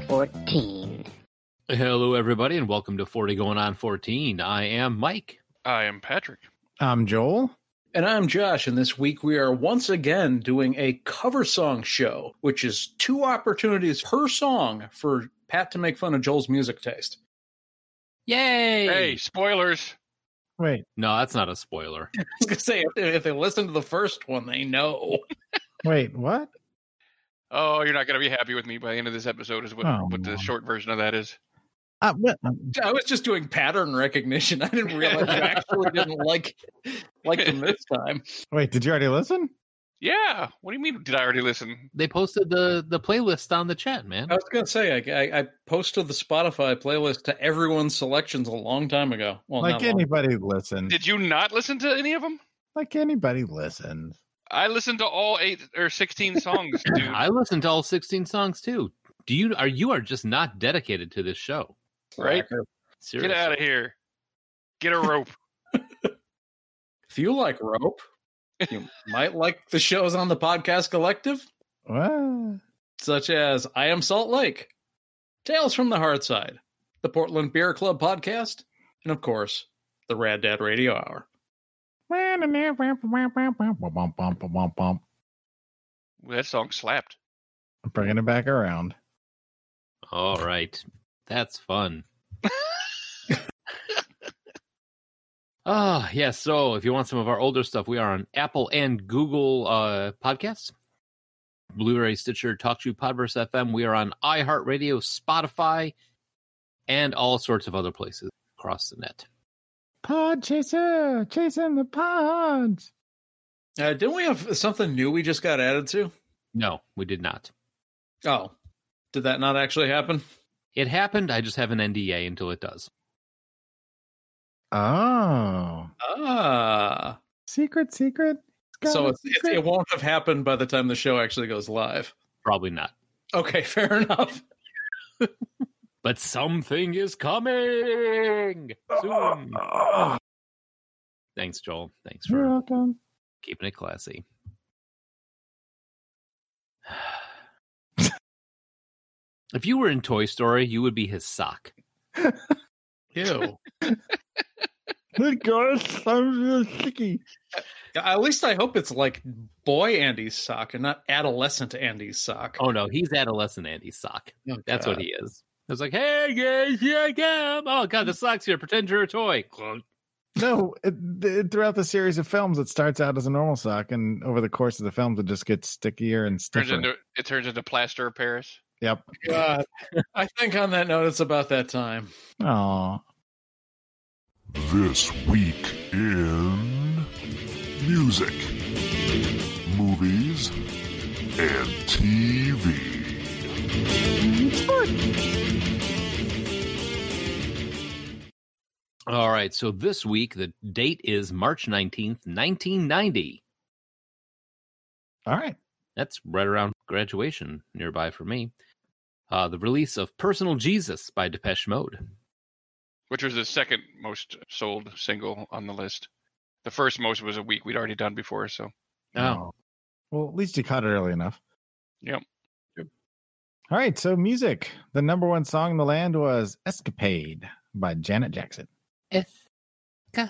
at 14. Hello, everybody, and welcome to 40 Going on 14. I am Mike. I am Patrick. I'm Joel. And I'm Josh, and this week we are once again doing a cover song show, which is two opportunities per song for Pat to make fun of Joel's music taste. Yay! Hey, spoilers! Wait. No, that's not a spoiler. I was going to say, if they listen to the first one, they know. Wait, what? Oh, you're not going to be happy with me by the end of this episode is what the short version of that is. I was just doing pattern recognition. I didn't realize you actually didn't like them this time. Wait, did you already listen? Yeah. What do you mean, did I already listen? They posted the playlist on the chat, man. I was going to say, I posted the Spotify playlist to everyone's selections a long time ago. Well, like anybody listened. Did you not listen to any of them? Like anybody listened. I listened to all 8 or 16 songs, dude. I listened to all 16 songs, too. You are just not dedicated to this show. Right? Seriously. Get out of here. Get a rope. If you like rope, you might like the shows on the Podcast Collective. Wow. Such as I Am Salt Lake, Tales from the Hard Side, the Portland Beer Club Podcast, and of course, the Rad Dad Radio Hour. That song slapped. I'm bringing it back around. All right. That's fun. Yeah, so if you want some of our older stuff, we are on Apple and Google podcasts, Blu-ray, Stitcher, TalkShoe, Podverse FM. We are on iHeartRadio, Spotify, and all sorts of other places across the net. Pod Chaser, chasing the pods. Didn't we have something new we just got added to? No, we did not. Oh, did that not actually happen? It happened. I just have an NDA until it does. Oh. Ah. Secret. So it won't have happened by the time the show actually goes live. Probably not. Okay, fair enough. But something is coming soon. Thanks, Joel. Thanks for keeping it classy. If you were in Toy Story, you would be his sock. Ew. Gosh, I'm really sticky. At least I hope it's like boy Andy's sock and not adolescent Andy's sock. Oh, no, he's adolescent Andy's sock. Oh, that's what he is. It's like, hey, guys, here I come. Oh, God, the sock's here. Pretend you're a toy. No, throughout the series of films, it starts out as a normal sock, and over the course of the films, it just gets stickier and stickier. It turns into plaster of Paris. Yep. God. I think on that note, it's about that time. Aww. This week in music, movies, and TV. Sports. All right. So this week, the date is March 19th, 1990. All right. That's right around graduation nearby for me. The release of Personal Jesus by Depeche Mode. Which was the second most sold single on the list. The first most was a week we'd already done before, so. Oh. Well, at least you caught it early enough. Yep. All right, so music. The number one song in the land was Escapade by Janet Jackson. Escapade.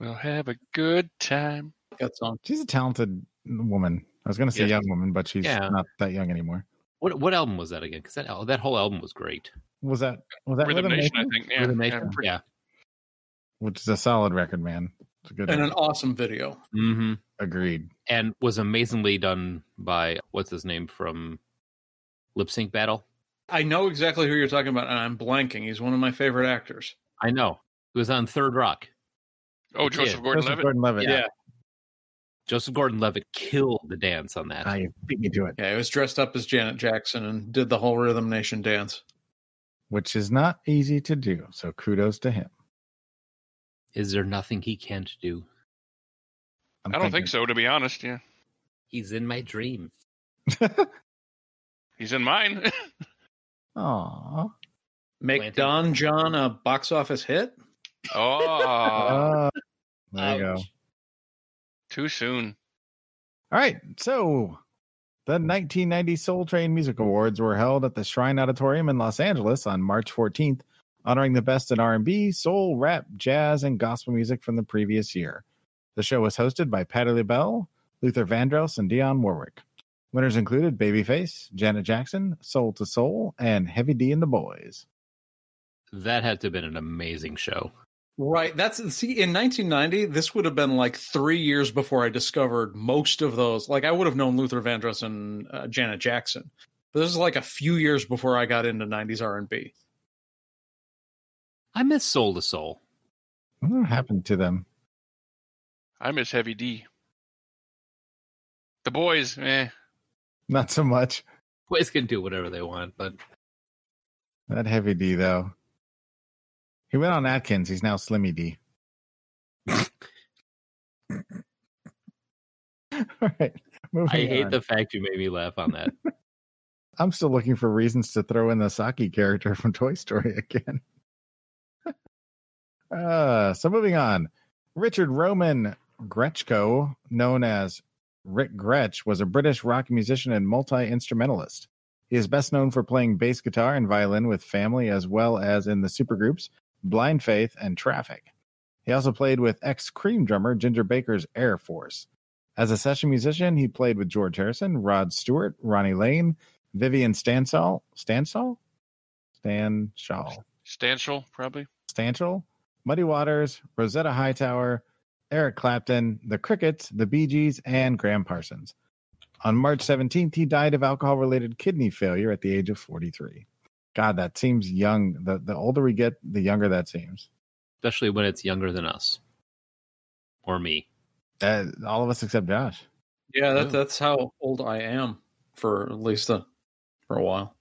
We'll have a good time. That song. She's a talented woman. I was going to say young woman, but she's not that young anymore. What album was that again? Because that whole album was great. Was that Rhythm Nation? I think. Yeah. Rhythm Nation? Yeah. Which is a solid record, man. It's a good and record. An awesome video. Mm-hmm. Agreed. And was amazingly done by what's his name from Lip Sync Battle. I know exactly who you're talking about, and I'm blanking. He's one of my favorite actors. I know. He was on Third Rock. Oh, Joseph Gordon-Levitt. Yeah. Joseph Gordon-Levitt killed the dance on that. I beat me to it. Yeah, he was dressed up as Janet Jackson and did the whole Rhythm Nation dance. Which is not easy to do, so kudos to him. Is there nothing he can't do? I don't think so, to be honest, yeah. He's in my dream. He's in mine. Aww. Make Don John a box office hit? Oh. There you go. Too soon. All right, so The 1990 Soul Train Music Awards were held at the Shrine Auditorium in Los Angeles on March 14th, honoring the best in R&B, soul, rap, jazz, and gospel music from the previous year. The show was hosted by Patti LaBelle, Luther Vandross, and Dionne Warwick. Winners included Babyface, Janet Jackson, Soul to Soul, and Heavy D and the Boys. That had to have been an amazing show. Right. In 1990, this would have been like 3 years before I discovered most of those. Like, I would have known Luther Vandross and Janet Jackson, but this is like a few years before I got into 90s R&B. I miss Soul to Soul. What happened to them? I miss Heavy D. The Boys, not so much. Boys can do whatever they want, but that Heavy D though. He went on Atkins. He's now Slimmy D. All right. I hate the fact you made me laugh on that. I'm still looking for reasons to throw in the Saki character from Toy Story again. So moving on. Richard Roman Gretschko, known as Rick Gretsch, was a British rock musician and multi-instrumentalist. He is best known for playing bass guitar and violin with Family, as well as in the supergroups Blind Faith and Traffic. He also played with ex-Cream drummer Ginger Baker's Air Force. As a session musician, he played with George Harrison, Rod Stewart, Ronnie Lane, Vivian Stanshall, Stanshall, Muddy Waters, Rosetta Hightower, Eric Clapton, The Crickets, The Bee Gees, and Graham Parsons. On March 17th, he died of alcohol-related kidney failure at the age of 43. God, that seems young. The older we get, the younger that seems. Especially when it's younger than us. Or me. All of us except Josh. Yeah, that's how old I am for at least for a while.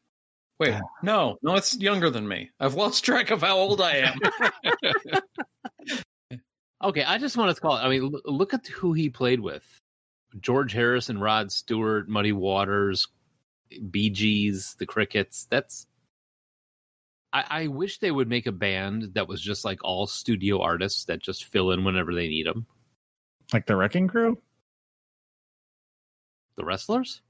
Wait, no, it's younger than me. I've lost track of how old I am. Okay, I just want to call it. I mean, look at who he played with. George Harrison, Rod Stewart, Muddy Waters, Bee Gees, The Crickets. I wish they would make a band that was just like all studio artists that just fill in whenever they need them. Like the Wrecking Crew? The Wrestlers?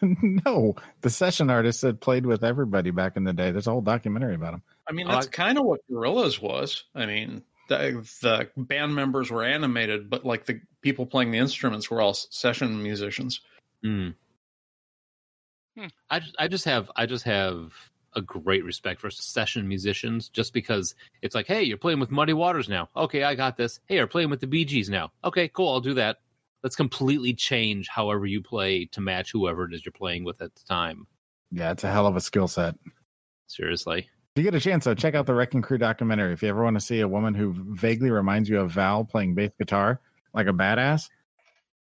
No. The session artists that played with everybody back in the day. There's a whole documentary about them. I mean, that's kind of what Gorillaz was. I mean... The band members were animated, but like the people playing the instruments were all session musicians. Mm. I just have a great respect for session musicians, just because it's like, hey, you're playing with Muddy Waters now. Okay, I got this. Hey, you're playing with the Bee Gees now. Okay, cool, I'll do that. Let's completely change however you play to match whoever it is you're playing with at the time. Yeah, it's a hell of a skill set. Seriously. If you get a chance, though, check out the Wrecking Crew documentary. If you ever want to see a woman who vaguely reminds you of Val playing bass guitar like a badass,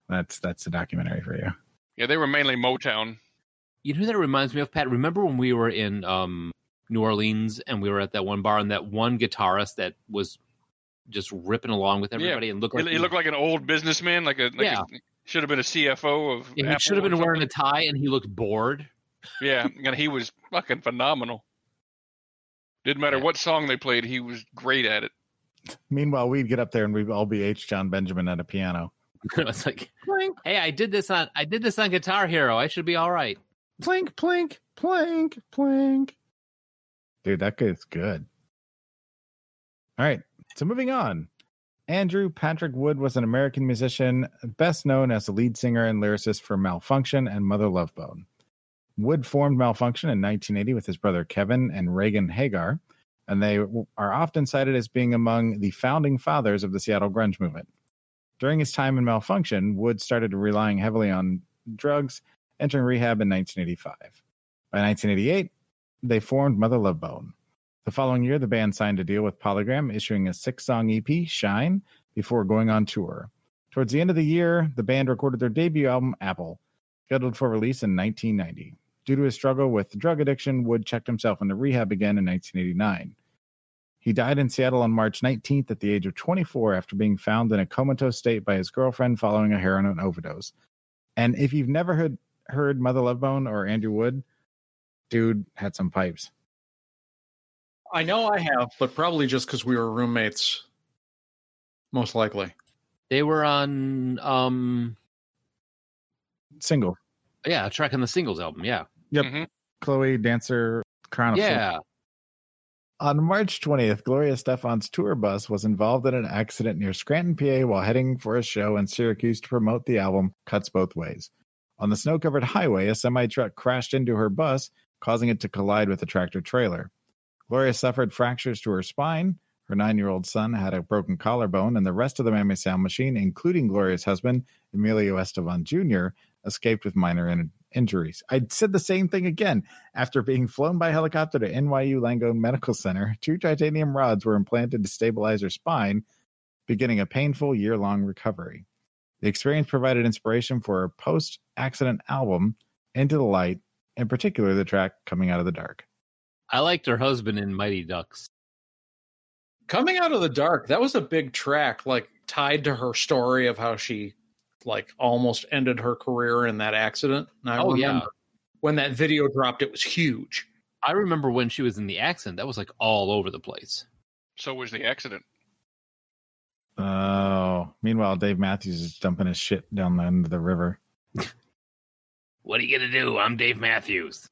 that's the documentary for you. Yeah, they were mainly Motown. You know who that reminds me of, Pat? Remember when we were in New Orleans and we were at that one bar and that one guitarist that was just ripping along with everybody and looked like... He looked like an old businessman, should have been a CFO of Apple. He should have been wearing a tie and he looked bored. Yeah, and he was fucking phenomenal. Didn't matter what song they played, he was great at it. Meanwhile, we'd get up there and we'd all be H. John Benjamin at a piano. It's like, plink. Hey, I did this on Guitar Hero. I should be all right. Plink, plink, plink, plink. Dude, that guy's good. All right, so moving on. Andrew Patrick Wood was an American musician, best known as the lead singer and lyricist for Malfunction and Mother Love Bone. Wood formed Malfunction in 1980 with his brother Kevin and Reagan Hagar, and they are often cited as being among the founding fathers of the Seattle grunge movement. During his time in Malfunction, Wood started relying heavily on drugs, entering rehab in 1985. By 1988, they formed Mother Love Bone. The following year, the band signed a deal with Polygram, issuing a 6-song EP, Shine, before going on tour. Towards the end of the year, the band recorded their debut album, Apple, scheduled for release in 1990. Due to his struggle with drug addiction, Wood checked himself into rehab again in 1989. He died in Seattle on March 19th at the age of 24 after being found in a comatose state by his girlfriend following a heroin overdose. And if you've never heard Mother Love Bone or Andrew Wood, dude had some pipes. I know I have, but probably just because we were roommates, most likely. They were on... Single. Yeah, a track on the singles album, yeah. Yep. Mm-hmm. Chloe, Dancer, Crown. Yeah. On March 20th, Gloria Stefan's tour bus was involved in an accident near Scranton, PA while heading for a show in Syracuse to promote the album Cuts Both Ways. On the snow-covered highway, a semi-truck crashed into her bus, causing it to collide with a tractor-trailer. Gloria suffered fractures to her spine. Her 9-year-old son had a broken collarbone, and the rest of the Mammoth Sound Machine, including Gloria's husband, Emilio Esteván Jr., escaped with minor injuries. I said the same thing again. After being flown by helicopter to NYU Langone Medical Center, 2 titanium rods were implanted to stabilize her spine, beginning a painful year-long recovery. The experience provided inspiration for her post-accident album, Into the Light, in particular the track Coming Out of the Dark. I liked her husband in Mighty Ducks. Coming Out of the Dark, that was a big track, like tied to her story of how she like almost ended her career in that accident. And I remember when that video dropped, it was huge. I remember when she was in the accident, that was like all over the place. So was the accident. Oh, meanwhile, Dave Matthews is dumping his shit down the end of the river. What are you going to do? I'm Dave Matthews.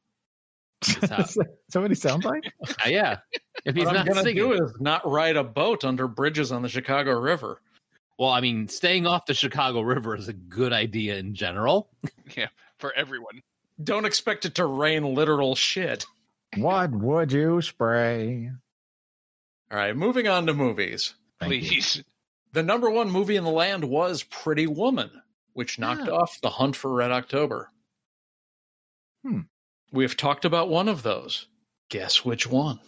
Is that what he sounds like? Yeah. If he's not going to do is not ride a boat under bridges on the Chicago River. Well, I mean, staying off the Chicago River is a good idea in general. Yeah, for everyone. Don't expect it to rain literal shit. What would you spray? All right, moving on to movies. Please. The number one movie in the land was Pretty Woman, which knocked off The Hunt for Red October. We have talked about one of those. Guess which one?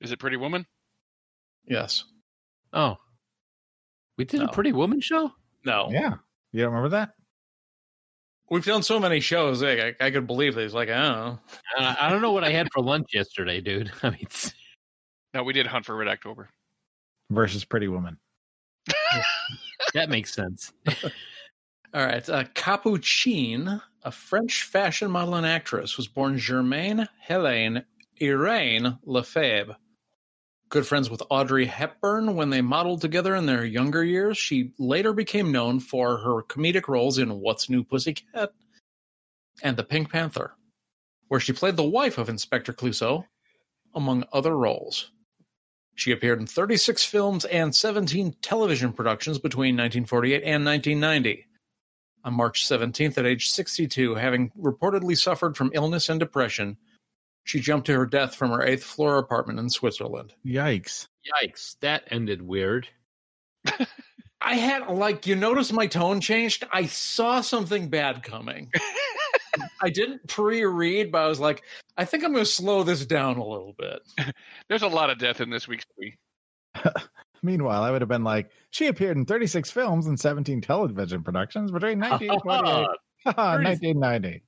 Is it Pretty Woman? Yes. Oh. We did a Pretty Woman show? No. Yeah. You don't remember that? We've done so many shows. Like, I could believe these. Like, I don't know. I don't know what I had for lunch yesterday, dude. I mean, no, we did Hunt for Red October. Versus Pretty Woman. That makes sense. All right. Capucine, a French fashion model and actress, was born Germaine Helene Irene Lefebvre. Good friends with Audrey Hepburn when they modeled together in their younger years. She later became known for her comedic roles in What's New Pussycat and The Pink Panther, where she played the wife of Inspector Clouseau, among other roles. She appeared in 36 films and 17 television productions between 1948 and 1990. On March 17th, at age 62, having reportedly suffered from illness and depression, she jumped to her death from her 8th floor apartment in Switzerland. Yikes. Yikes. That ended weird. I had, like, you notice my tone changed? I saw something bad coming. I didn't pre-read, but I was like, I think I'm going to slow this down a little bit. There's a lot of death in this week's movie. Meanwhile, I would have been like, she appeared in 36 films and 17 television productions between 1928 and 1990.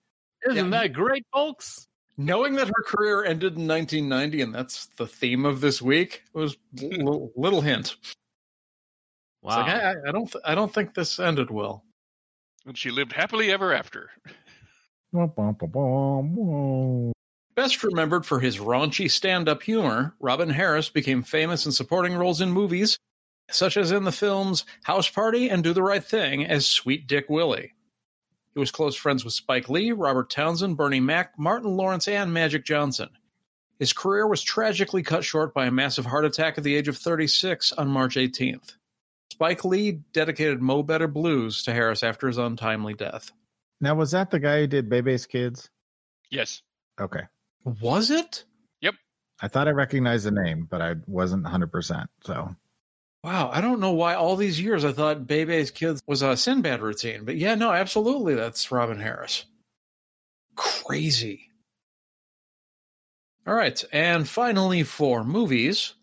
Isn't that great, folks? Knowing that her career ended in 1990, and that's the theme of this week, was a little hint. Wow. Like, I don't think this ended well. And she lived happily ever after. Best remembered for his raunchy stand-up humor, Robin Harris became famous in supporting roles in movies, such as in the films House Party and Do the Right Thing as Sweet Dick Willie. He was close friends with Spike Lee, Robert Townsend, Bernie Mac, Martin Lawrence, and Magic Johnson. His career was tragically cut short by a massive heart attack at the age of 36 on March 18th. Spike Lee dedicated Mo Better Blues to Harris after his untimely death. Now, was that the guy who did Bebe's Kids? Yes. Okay. Was it? Yep. I thought I recognized the name, but I wasn't 100%. So, wow, I don't know why all these years I thought Bebe's Kids was a Sinbad routine, but yeah, no, absolutely, that's Robin Harris. Crazy. All right, and finally for movies,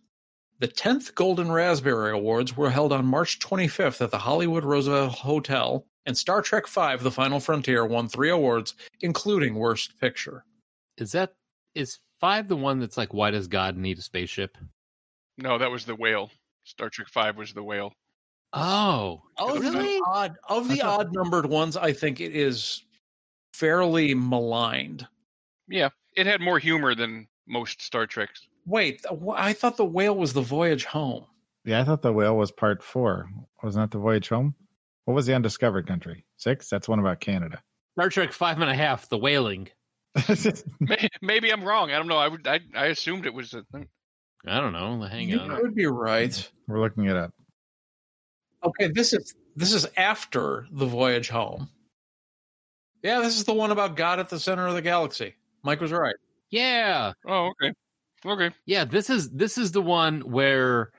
the 10th Golden Raspberry Awards were held on March 25th at the Hollywood Roosevelt Hotel. And Star Trek V, The Final Frontier, won 3 awards, including Worst Picture. Is 5 the one that's like, why does God need a spaceship? No, that was the whale. Star Trek V was the whale. Oh really? Odd-numbered ones, I think it is fairly maligned. Yeah, it had more humor than most Star Treks. Wait, I thought the whale was the Voyage Home. Yeah, I thought the whale was part 4. Wasn't that the Voyage Home? What was the Undiscovered Country? 6? That's one about Canada. Star Trek 5 1/2, The Wailing. Maybe I'm wrong. I don't know. I assumed it was. I don't know. Hang on. That would be right. We're looking it up. Okay, this is after The Voyage Home. Yeah, this is the one about God at the center of the galaxy. Mike was right. Yeah. Oh, okay. Okay. Yeah, this is the one where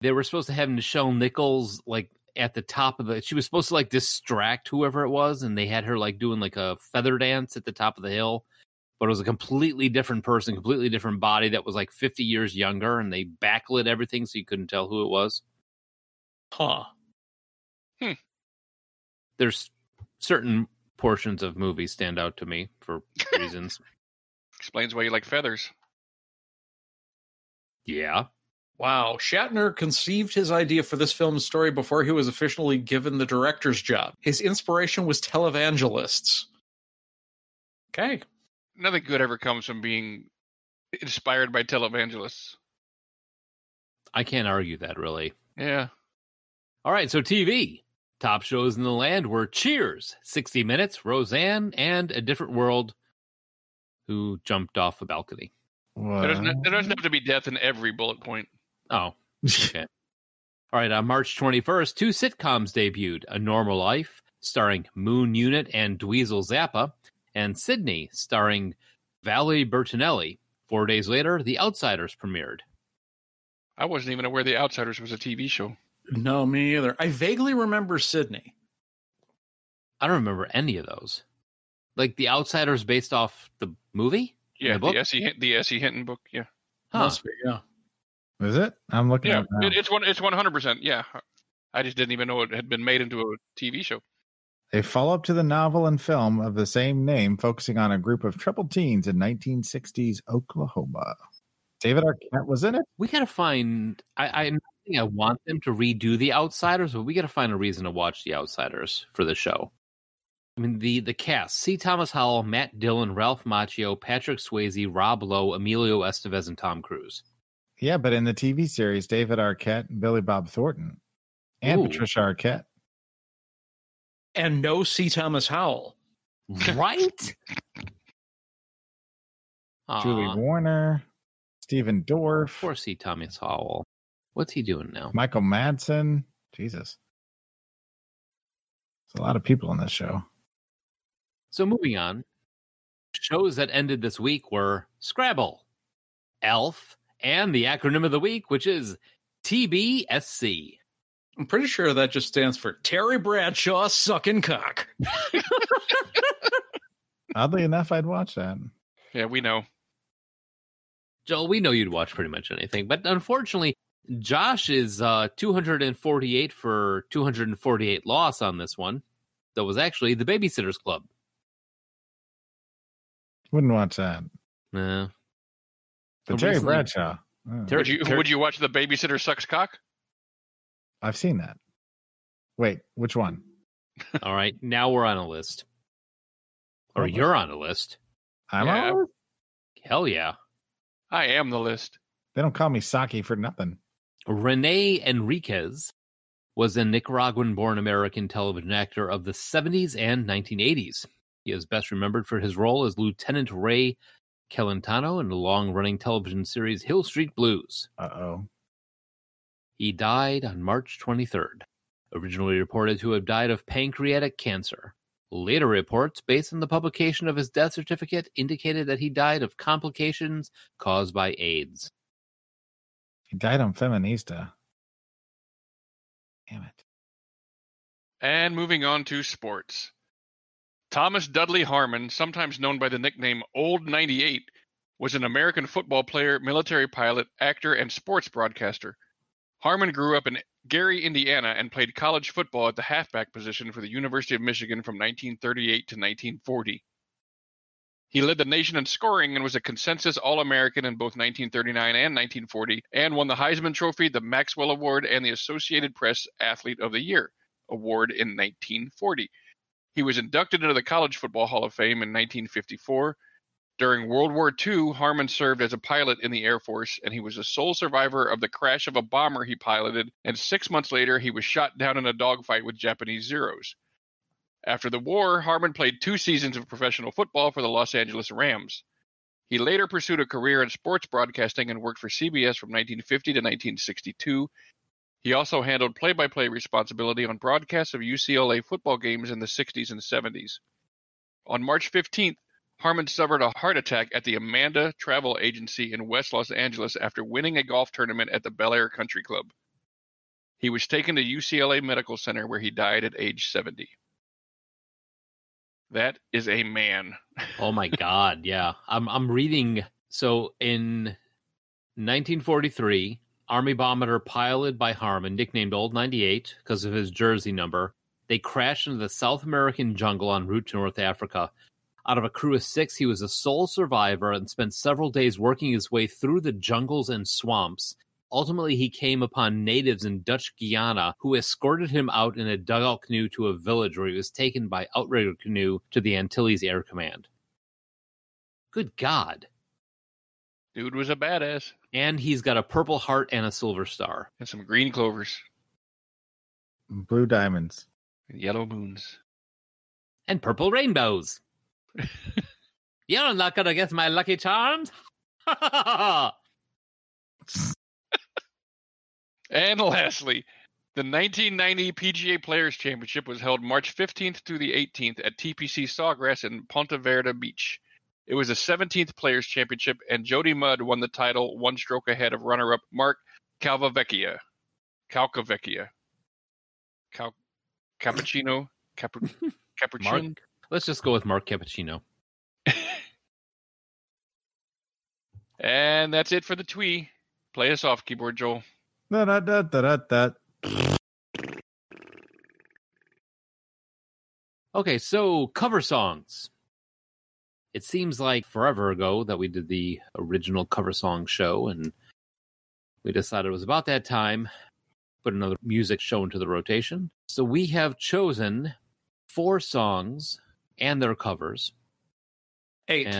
they were supposed to have Nichelle Nichols like at the top of the. She was supposed to like distract whoever it was, and they had her like doing like a feather dance at the top of the hill. But it was a completely different person, completely different body that was like 50 years younger, and they backlit everything so you couldn't tell who it was. Huh. Hmm. There's certain portions of movies stand out to me for reasons. Explains why you like feathers. Yeah. Wow. Shatner conceived his idea for this film's story before he was officially given the director's job. His inspiration was televangelists. Okay. Nothing good ever comes from being inspired by televangelists. I can't argue that, really. Yeah. All right, so TV. Top shows in the land were Cheers, 60 Minutes, Roseanne, and A Different World, who jumped off a balcony. Wow. There doesn't have to be death in every bullet point. Oh, okay. All right, on March 21st, two sitcoms debuted, A Normal Life, starring Moon Unit and Dweezil Zappa, and Sydney, starring Valerie Bertinelli. 4 days later, The Outsiders premiered. I wasn't even aware The Outsiders was a TV show. No, me either. I vaguely remember Sydney. I don't remember any of those. Like The Outsiders based off the movie? Yeah, the S.E. Hinton book, yeah. Huh. Must be, yeah. Is it? I'm looking at it now. It's 100%, yeah. I just didn't even know it had been made into a TV show. A follow-up to the novel and film of the same name, focusing on a group of troubled teens in 1960s Oklahoma. David Arquette was in it. We got to find... I want them to redo The Outsiders, but we got to find a reason to watch The Outsiders for the show. I mean, the cast. C. Thomas Howell, Matt Dillon, Ralph Macchio, Patrick Swayze, Rob Lowe, Emilio Estevez, and Tom Cruise. Yeah, but in the TV series, David Arquette and Billy Bob Thornton and Patricia Arquette. And no C. Thomas Howell. Right? Julie Warner, Stephen Dorff. Poor C. Thomas Howell. What's he doing now? Michael Madsen. Jesus. There's a lot of people on this show. So moving on. Shows that ended this week were Scrabble, Elf, and the acronym of the week, which is TBSC. I'm pretty sure that just stands for Terry Bradshaw Sucking Cock. Oddly enough, I'd watch that. Yeah, we know. Joel, we know you'd watch pretty much anything, but unfortunately, Josh is 248 for 248 loss on this one. That was actually The Babysitter's Club. Wouldn't watch that. No. But Terry Bradshaw. Would you watch The Babysitter Sucks Cock? I've seen that. Wait, which one? All right, now we're on a list. Or you're on a list. I'm on a list? Hell yeah. I am the list. They don't call me Saki for nothing. Rene Enriquez was a Nicaraguan-born American television actor of the 70s and 1980s. He is best remembered for his role as Lieutenant Ray Celentano in the long-running television series Hill Street Blues. Uh-oh. He died on March 23rd, originally reported to have died of pancreatic cancer. Later reports, based on the publication of his death certificate, indicated that he died of complications caused by AIDS. He died on Feminista. Damn it. And moving on to sports. Thomas Dudley Harmon, sometimes known by the nickname Old 98, was an American football player, military pilot, actor, and sports broadcaster. Harmon grew up in Gary, Indiana, and played college football at the halfback position for the University of Michigan from 1938 to 1940. He led the nation in scoring and was a consensus All-American in both 1939 and 1940, and won the Heisman Trophy, the Maxwell Award, and the Associated Press Athlete of the Year Award in 1940. He was inducted into the College Football Hall of Fame in 1954. During World War II, Harmon served as a pilot in the Air Force, and he was the sole survivor of the crash of a bomber he piloted, and 6 months later he was shot down in a dogfight with Japanese Zeros. After the war, Harmon played 2 seasons of professional football for the Los Angeles Rams. He later pursued a career in sports broadcasting and worked for CBS from 1950 to 1962. He also handled play-by-play responsibility on broadcasts of UCLA football games in the 60s and 70s. On March 15th, Harmon suffered a heart attack at the Amanda Travel Agency in West Los Angeles after winning a golf tournament at the Bel Air Country Club. He was taken to UCLA Medical Center, where he died at age 70. That is a man. Oh my God, yeah. I'm reading. So in 1943, Army bomber piloted by Harmon, nicknamed Old 98 because of his jersey number, they crashed into the South American jungle en route to North Africa. Out of a crew of 6, he was the sole survivor and spent several days working his way through the jungles and swamps. Ultimately, he came upon natives in Dutch Guiana who escorted him out in a dugout canoe to a village where he was taken by outrigger canoe to the Antilles Air Command. Good God. Dude was a badass. And he's got a Purple Heart and a Silver Star. And some green clovers. Blue diamonds. And yellow moons. And purple rainbows. You're not going to guess my lucky charms. And lastly, the 1990 PGA Players Championship was held March 15th through the 18th at TPC Sawgrass in Ponte Verde Beach. It was the 17th Players Championship, and Jody Mudd won the title 1 stroke ahead of runner-up Mark Calvavecchia. Calcavecchia. Cappuccino? Cappuccino? Mark? Let's just go with Mark Cappuccino. And that's it for the twee. Play us off, keyboard Joel. Okay, so cover songs. It seems like forever ago that we did the original cover song show, and we decided it was about that time put another music show into the rotation. So we have chosen 4 songs and their covers. Eight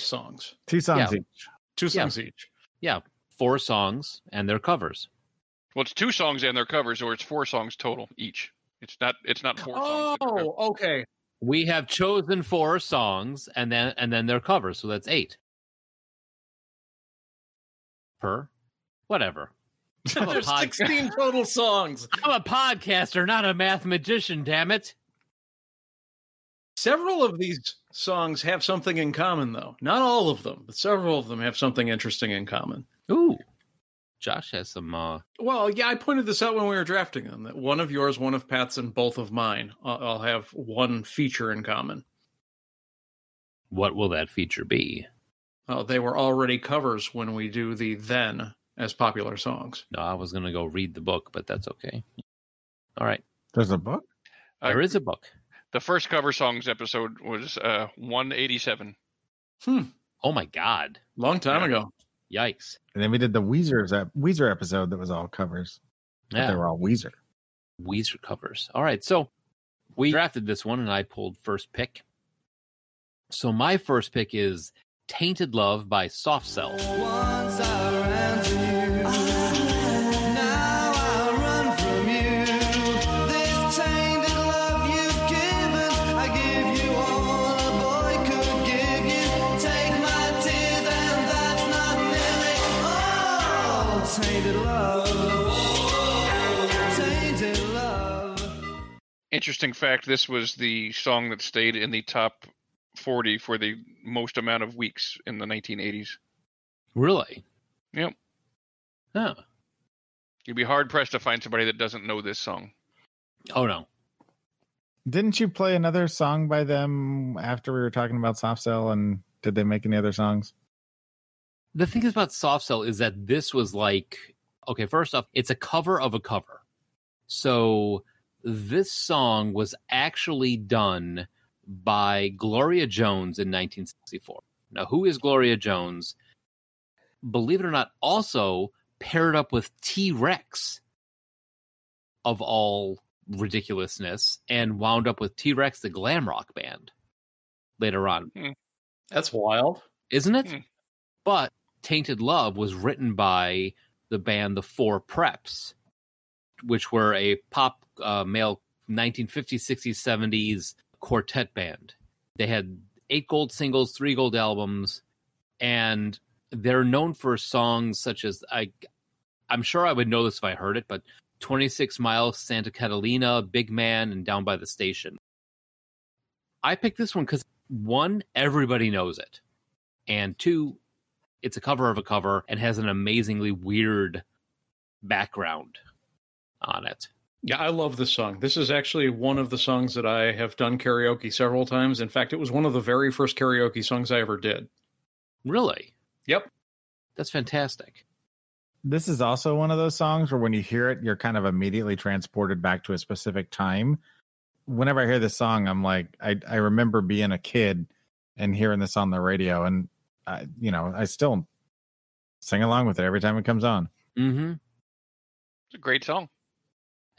songs. 2 songs each. 2 songs each. Yeah. 4 songs and their covers. Well, it's 2 songs and their covers, or it's 4 songs total each. It's not 4 songs. Oh, okay. We have chosen 4 songs and then their covers, so that's 8. Per? Whatever. There's 16 total songs. I'm a podcaster, not a math magician, damn it. Several of these songs have something in common, though. Not all of them, but several of them have something interesting in common. Ooh, Josh has some... Well, yeah, I pointed this out when we were drafting them, that one of yours, one of Pat's, and both of mine all have one feature in common. What will that feature be? Oh, they were already covers when we do the then as popular songs. No, I was going to go read the book, but that's okay. All right. There's a book? There is a book. The first cover songs episode was 187. Oh, my God. Long time ago. Yikes. And then we did the Weezer episode that was all covers. Yeah. But they were all Weezer. Weezer covers. All right. So we drafted this one and I pulled first pick. So my first pick is Tainted Love by Soft Cell. Once I ran to you, now I run from you. This tainted love you've given, I give you all a boy could give you. Take my tears and that's not nearly all. Tainted love, tainted love. Interesting fact, this was the song that stayed in the top 40 for the most amount of weeks in the 1980s. Really? Yep. Huh. You'd be hard pressed to find somebody that doesn't know this song. Oh no. Didn't you play another song by them after we were talking about Soft Cell, and did they make any other songs? The thing is about Soft Cell is that this was like, okay, first off, it's a cover of a cover. So this song was actually done by Gloria Jones in 1964. Now, who is Gloria Jones? Believe it or not, also paired up with T-Rex, of all ridiculousness, and wound up with T-Rex, the glam rock band, later on. That's wild. Isn't it? But Tainted Love was written by the band The Four Preps, which were a pop male 1950s, 60s, 70s quartet band. They had 8 gold singles, 3 gold albums, and they're known for songs such as, I'm sure I would know this if I heard it, but 26 Miles, Santa Catalina, Big Man, and Down by the Station. I picked this one because, 1, everybody knows it, and 2, it's a cover of a cover and has an amazingly weird background on it. Yeah, I love this song. This is actually one of the songs that I have done karaoke several times. In fact, it was one of the very first karaoke songs I ever did. Really? Yep. That's fantastic. This is also one of those songs where when you hear it, you're kind of immediately transported back to a specific time. Whenever I hear this song, I'm like, I remember being a kid and hearing this on the radio, and I still sing along with it every time it comes on. Mm-hmm. It's a great song.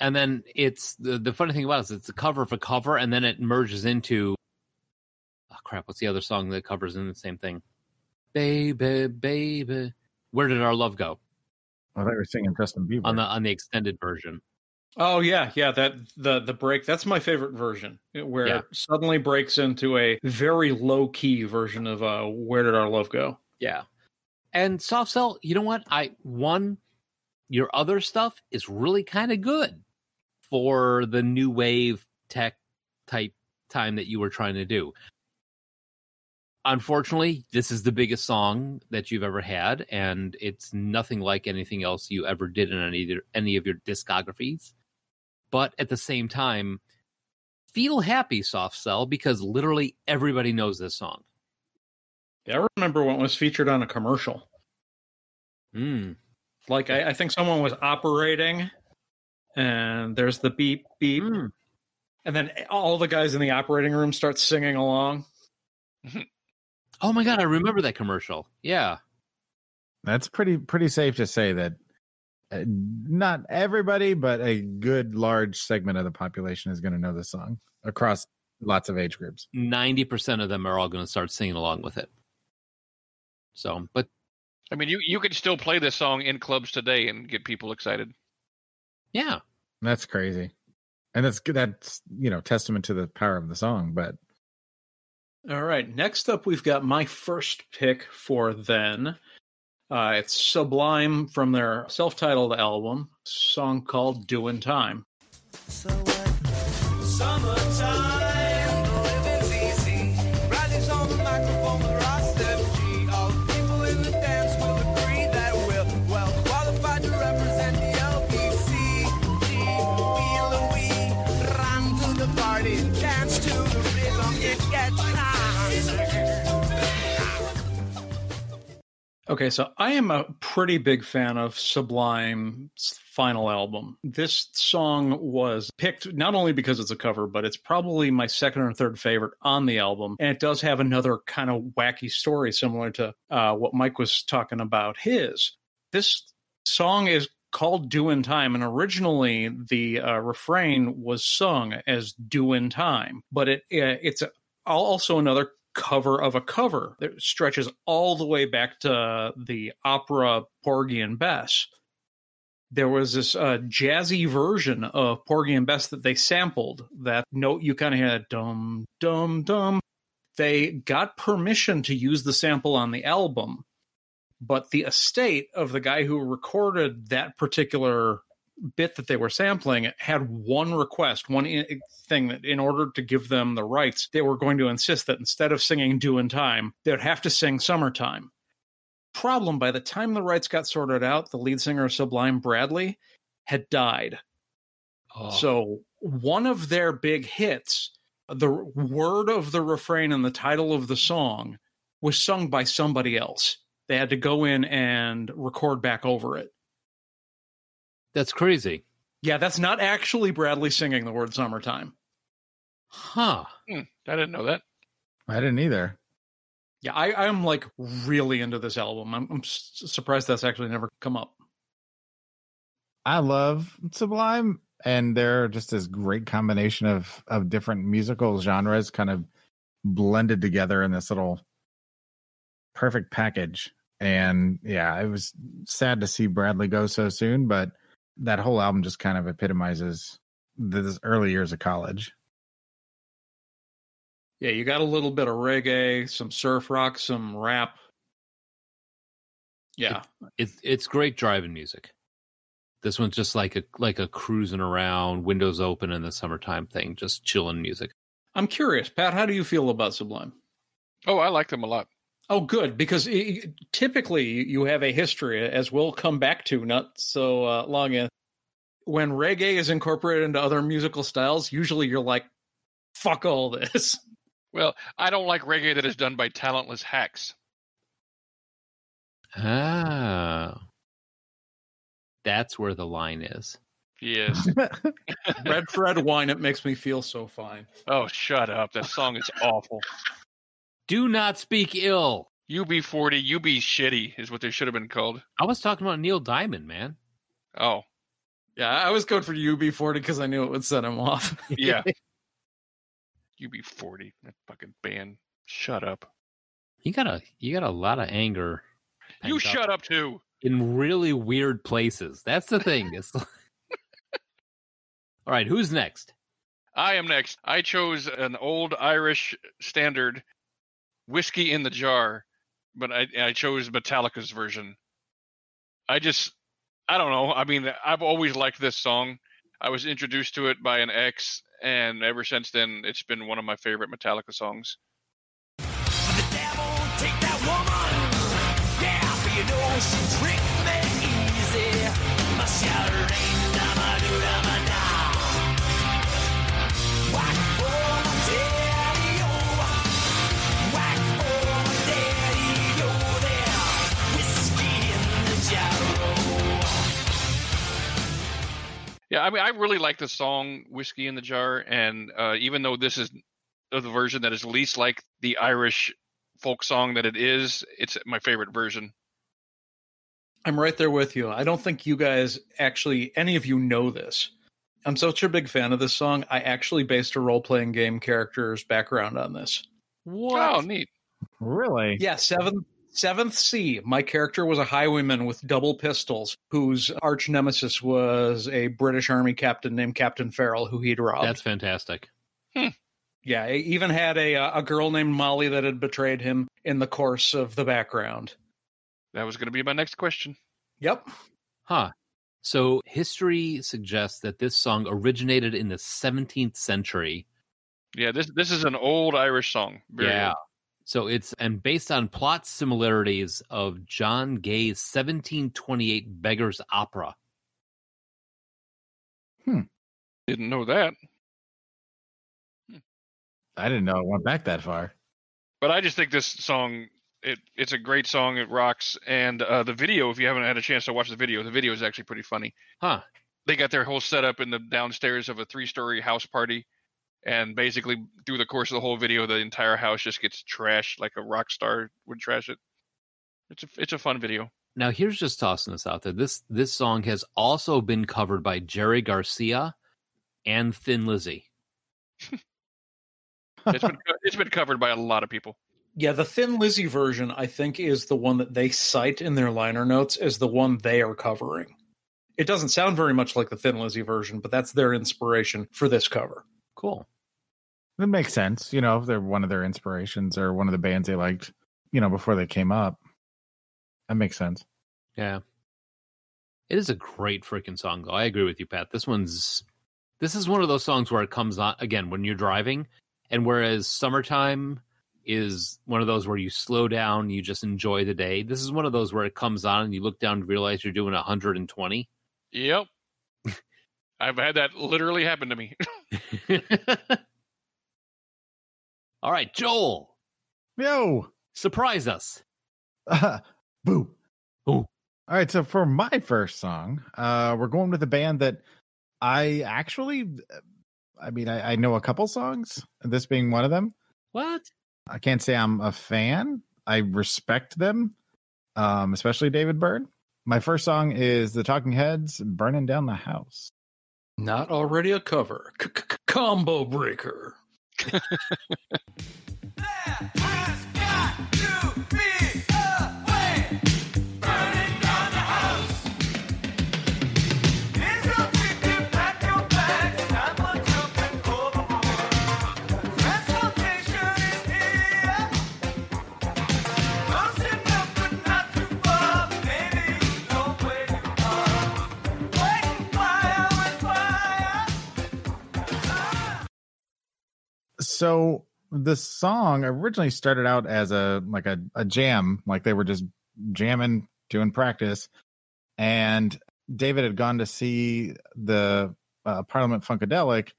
And then it's the funny thing about it is it's a cover for cover, and then it merges into, oh crap, what's the other song that covers in the same thing? Baby, baby, where did our love go? I thought you were singing Justin Bieber on the extended version. Oh yeah, that the break. That's my favorite version, where it suddenly breaks into a very low key version of "Where Did Our Love Go." Yeah, and Soft Cell. You know what? Your other stuff is really kind of good for the new wave tech type time that you were trying to do. Unfortunately, this is the biggest song that you've ever had, and it's nothing like anything else you ever did in any of your discographies. But at the same time, feel happy, Soft Cell, because literally everybody knows this song. Yeah, I remember when it was featured on a commercial. Like, I think someone was operating, and there's the beep, beep. And then all the guys in the operating room start singing along. Oh my God, I remember that commercial. Yeah. That's pretty safe to say that not everybody, but a good large segment of the population is going to know this song across lots of age groups. 90% of them are all going to start singing along with it. So, but I mean, you could still play this song in clubs today and get people excited. Yeah. That's crazy. And that's testament to the power of the song, but all right, next up, we've got my first pick for then. It's Sublime from their self-titled album, a song called Doin' Time. So what? Summertime, living's easy. Riding's on the microphone, but I step G. All the people in the dance will agree that we're well qualified to represent the LBC. G, B, Louis, run to the party, dance to the rhythm, get time. Okay, so I am a pretty big fan of Sublime's final album. This song was picked not only because it's a cover, but it's probably my second or third favorite on the album. And it does have another kind of wacky story similar to what Mike was talking about his. This song is called Doin' Time, and originally the refrain was sung as Doin' Time. But it's also another cover of a cover that stretches all the way back to the opera Porgy and Bess. There was this jazzy version of Porgy and Bess that they sampled. That note, you kind of hear that dum, dum, dum. They got permission to use the sample on the album, but the estate of the guy who recorded that particular bit that they were sampling had one request, one thing that in order to give them the rights, they were going to insist that instead of singing Doin' Time, they would have to sing Summertime. Problem, by the time the rights got sorted out, the lead singer of Sublime, Bradley, had died. Oh. So one of their big hits, the word of the refrain and the title of the song, was sung by somebody else. They had to go in and record back over it. That's crazy. Yeah, that's not actually Bradley singing the word Summertime. Huh. I didn't know that. I didn't either. Yeah, I'm like really into this album. I'm surprised that's actually never come up. I love Sublime, and they're just this great combination of different musical genres kind of blended together in this little perfect package. And yeah, it was sad to see Bradley go so soon, but that whole album just kind of epitomizes the early years of college. Yeah, you got a little bit of reggae, some surf rock, some rap. Yeah, it's great driving music. This one's just like a cruising around, windows open in the summertime thing, just chilling music. I'm curious, Pat, how do you feel about Sublime? Oh, I like them a lot. Oh, good, because typically you have a history, as we'll come back to not so long in, when reggae is incorporated into other musical styles, usually you're like, fuck all this. Well, I don't like reggae that is done by talentless hacks. Ah. That's where the line is. Yes. Red wine, it makes me feel so fine. Oh, shut up. That song is awful. Do not speak ill. UB40, UB shitty is what they should have been called. I was talking about Neil Diamond, man. Oh. Yeah, I was going for UB40 because I knew it would set him off. Yeah. UB40, that fucking band. Shut up. You got a lot of anger. You shut up too. In really weird places. That's the thing. It's like... All right, who's next? I am next. I chose an old Irish standard, Whiskey in the Jar, but I chose Metallica's version. I don't know. I mean, I've always liked this song. I was introduced to it by an ex, and ever since then, it's been one of my favorite Metallica songs. The devil take that woman. Yeah, but you know she tricked me easy. My shoulder ain't da-ma-do-da-ma-da. Whack for my daddy-o. Whack for my daddy-o there. Whiskey in the jar. Yeah, I mean, I really like the song Whiskey in the Jar, and even though this is the version that is least like the Irish folk song that it is, it's my favorite version. I'm right there with you. I don't think you guys actually, any of you know this. I'm such a big fan of this song. I actually based a role-playing game character's background on this. What? Oh, neat. Really? Yeah, Seventh Sea. My character was a highwayman with double pistols whose arch nemesis was a British Army captain named Captain Farrell who he'd robbed. That's fantastic. Yeah, he even had a girl named Molly that had betrayed him in the course of the background. That was going to be my next question. Yep. Huh. So history suggests that this song originated in the 17th century. Yeah, this is an old Irish song. Very old. So it's based on plot similarities of John Gay's 1728 Beggar's Opera. Didn't know that. I didn't know it went back that far. But I just think this song... It's a great song. It rocks. And the video, if you haven't had a chance to watch the video is actually pretty funny. Huh. They got their whole setup in the downstairs of a 3-story house party. And basically, through the course of the whole video, the entire house just gets trashed like a rock star would trash it. It's a fun video. Now, here's just tossing this out there. This song has also been covered by Jerry Garcia and Thin Lizzy. It's been covered by a lot of people. Yeah, the Thin Lizzy version, I think, is the one that they cite in their liner notes as the one they are covering. It doesn't sound very much like the Thin Lizzy version, but that's their inspiration for this cover. Cool. That makes sense. You know, they're one of their inspirations or one of the bands they liked, you know, before they came up. That makes sense. Yeah. It is a great freaking song, though. I agree with you, Pat. This is one of those songs where it comes on, again, when you're driving, and whereas Summertime... is one of those where you slow down, you just enjoy the day. This is one of those where it comes on and you look down and realize you're doing 120. Yep. I've had that literally happen to me. All right, Joel. Yo. Surprise us. Boo. Ooh. All right, so for my first song, we're going with a band that I know a couple songs, this being one of them. What? I can't say I'm a fan. I respect them, especially David Byrne. My first song is the Talking Heads, Burning Down the House. Not already a cover. Combo breaker. There has got to be a way. Burning down the house. It's a big back your back. So this song originally started out as a jam, like they were just jamming, doing practice. And David had gone to see the Parliament Funkadelic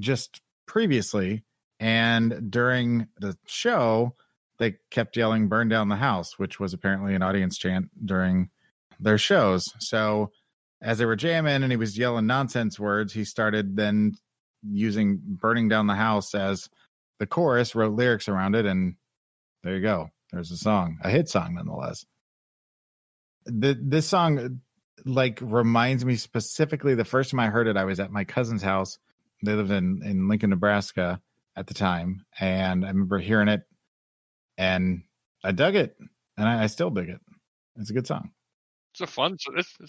just previously. And during the show, they kept yelling, "Burn down the house," which was apparently an audience chant during their shows. So as they were jamming and he was yelling nonsense words, he started then using "burning down the house" as the chorus, wrote lyrics around it. And there you go. There's a song, a hit song, nonetheless. This song like reminds me specifically, the first time I heard it, I was at my cousin's house. They lived in Lincoln, Nebraska at the time. And I remember hearing it and I dug it, and I still dig it. It's a good song. It's a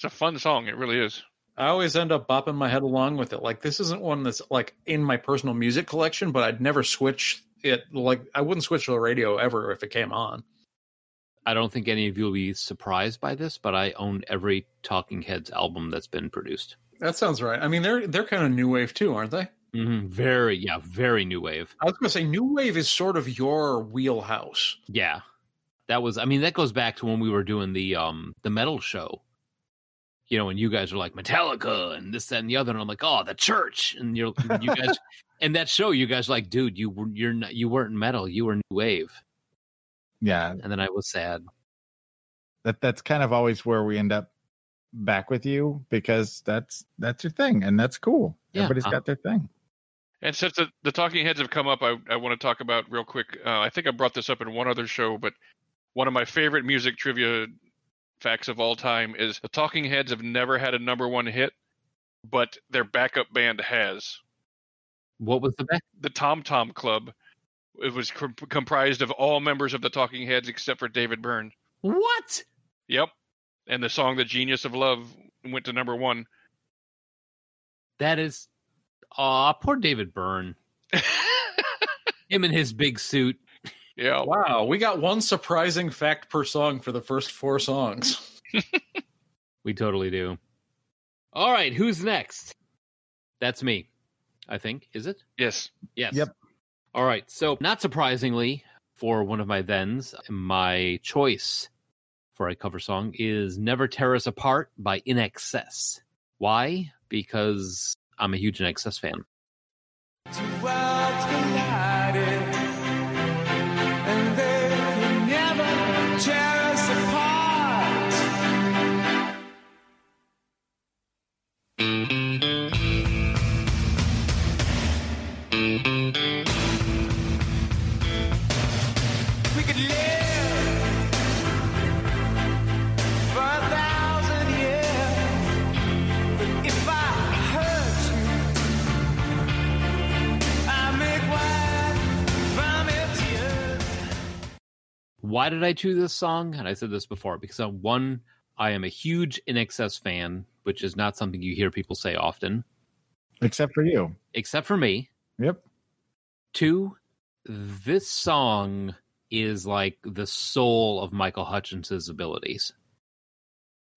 fun song. It really is. I always end up bopping my head along with it. Like, this isn't one that's like in my personal music collection, but I'd never switch it. Like, I wouldn't switch to the radio ever if it came on. I don't think any of you will be surprised by this, but I own every Talking Heads album that's been produced. That sounds right. I mean, they're kind of new wave too, aren't they? Mm-hmm. Very new wave. I was going to say new wave is sort of your wheelhouse. Yeah, that goes back to when we were doing the metal show. You know, and you guys are like Metallica and this, that, and the other, and I'm like, oh, the Church, and you guys, and that show, you guys are like, dude, you weren't metal, you were new wave. Yeah, and then I was sad. That's kind of always where we end up back with you, because that's your thing, and that's cool. Yeah, everybody's got their thing. And since the Talking Heads have come up, I want to talk about real quick. I think I brought this up in one other show, but one of my favorite music trivia facts of all time is the Talking Heads have never had a number one hit, but their backup band has. What was the band? The Tom Tom Club. It was comprised of all members of the Talking Heads except for David Byrne. What? Yep. And the song "The Genius of Love" went to number one. That is... Aw, poor David Byrne. Him in his big suit. Yeah. Wow, we got one surprising fact per song for the first four songs. We totally do. All right, who's next? That's me, I think. Is it? Yes. Yep. All right, so not surprisingly, for one of my thens, my choice for a cover song is "Never Tear Us Apart" by INXS. Why? Because I'm a huge INXS fan. And they can never tear us apart. We could live. Why did I choose this song? And I said this before, because one, I am a huge INXS fan, which is not something you hear people say often. Except for you. Except for me. Yep. Two, this song is like the soul of Michael Hutchence's abilities.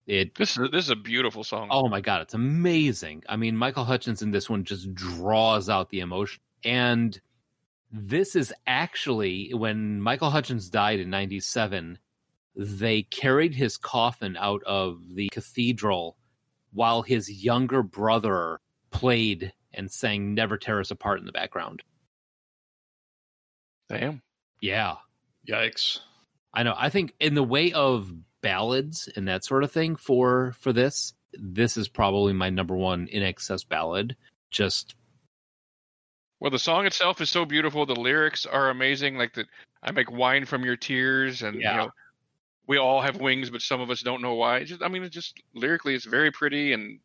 This is a beautiful song. Oh my God, it's amazing. I mean, Michael Hutchence in this one just draws out the emotion. And this is actually, when Michael Hutchence died in 1997, they carried his coffin out of the cathedral while his younger brother played and sang "Never Tear Us Apart" in the background. Damn. Yeah. Yikes. I know. I think in the way of ballads and that sort of thing for this, this is probably my number one INXS ballad. Just... Well, the song itself is so beautiful. The lyrics are amazing. Like "I make wine from your tears," and yeah. You know, we all have wings, but some of us don't know why. It's just lyrically, it's very pretty, and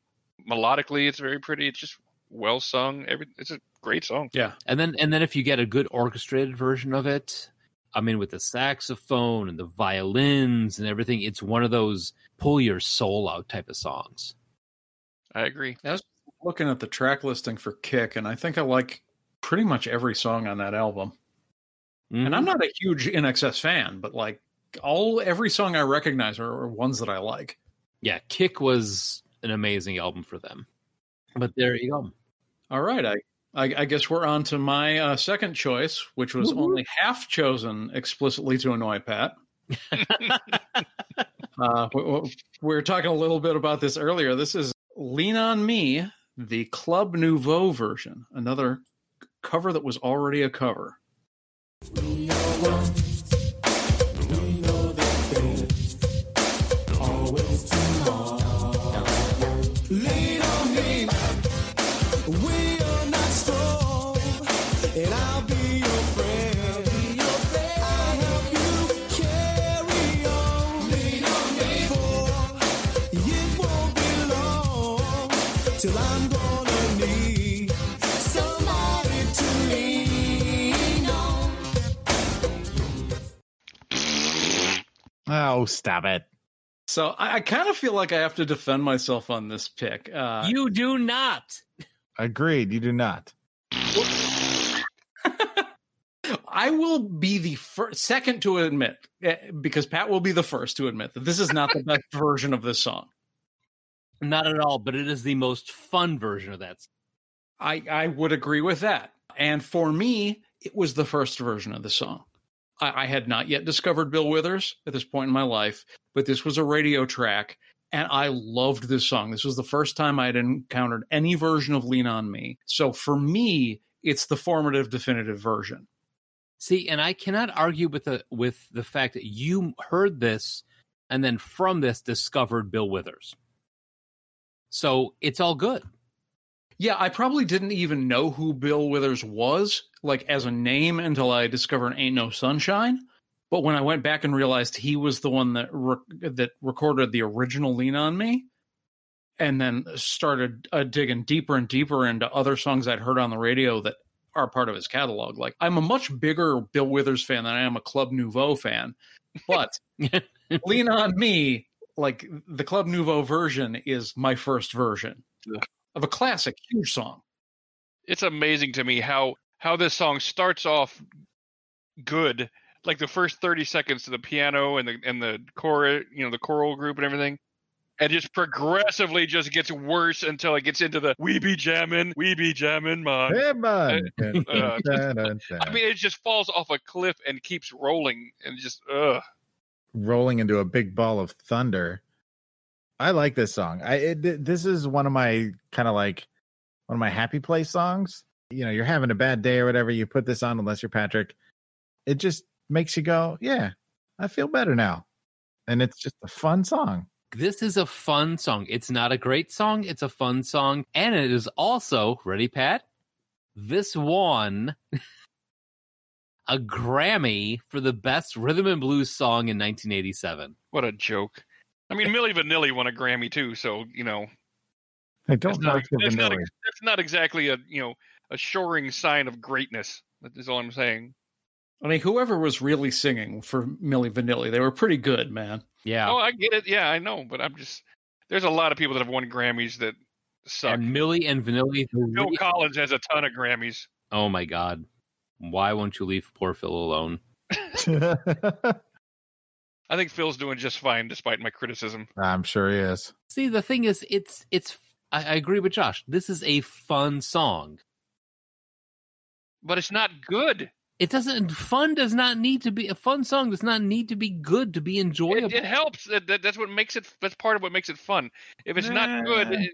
melodically, it's very pretty. It's just well sung. It's a great song. Yeah, and then if you get a good orchestrated version of it, I mean, with the saxophone and the violins and everything, it's one of those pull your soul out type of songs. I agree. I was looking at the track listing for Kick, and I think I like pretty much every song on that album. Mm-hmm. And I'm not a huge INXS fan, but like every song I recognize are ones that I like. Yeah, Kick was an amazing album for them. But there you go. All right, I I guess we're on to my second choice, which was only half chosen explicitly to annoy Pat. We were talking a little bit about this earlier. This is Lean On Me, the Club Nouveau version, another cover that was already a cover. Oh, stop it. So I kind of feel like I have to defend myself on this pick. You do not. Agreed. You do not. I will be the second to admit, because Pat will be the first to admit that this is not the best version of this song. Not at all, but it is the most fun version of that song. I would agree with that. And for me, it was the first version of the song. I had not yet discovered Bill Withers at this point in my life, but this was a radio track, and I loved this song. This was the first time I had encountered any version of Lean On Me. So for me, it's the formative, definitive version. See, and I cannot argue with the fact that you heard this and then from this discovered Bill Withers. So it's all good. Yeah, I probably didn't even know who Bill Withers was, like as a name, until I discovered Ain't No Sunshine. But when I went back and realized he was the one that that recorded the original Lean On Me, and then started digging deeper and deeper into other songs I'd heard on the radio that are part of his catalog. Like, I'm a much bigger Bill Withers fan than I am a Club Nouveau fan. But Lean On Me, like the Club Nouveau version, is my first version. Yeah. Of a classic, huge song. It's amazing to me how this song starts off good, like the first 30 seconds to the piano and the chorus, you know, the choral group and everything, and just progressively just gets worse until it gets into the we be jamming, man. Hey, man. I mean, it just falls off a cliff and keeps rolling and just rolling into a big ball of thunder. I like this song. This is one of my happy play songs. You know, you're having a bad day or whatever. You put this on, unless you're Patrick. It just makes you go, yeah, I feel better now. And it's just a fun song. This is a fun song. It's not a great song. It's a fun song. And it is also, ready, Pat? This won a Grammy for the best rhythm and blues song in 1987. What a joke. I mean, Milli Vanilli won a Grammy too, so you know. I don't know. That's not exactly a assuring sign of greatness. That is all I'm saying. I mean, whoever was really singing for Milli Vanilli, they were pretty good, man. Yeah. Oh, I get it. Yeah, I know, but there's a lot of people that have won Grammys that suck. And Milli and Vanilli. Phil Collins has a ton of Grammys. Oh my God! Why won't you leave poor Phil alone? I think Phil's doing just fine, despite my criticism. I'm sure he is. See, the thing is, I agree with Josh. This is a fun song. But it's not good. It doesn't... Fun does not need to be... A fun song does not need to be good to be enjoyable. It helps. That's what makes it... That's part of what makes it fun. If it's not good...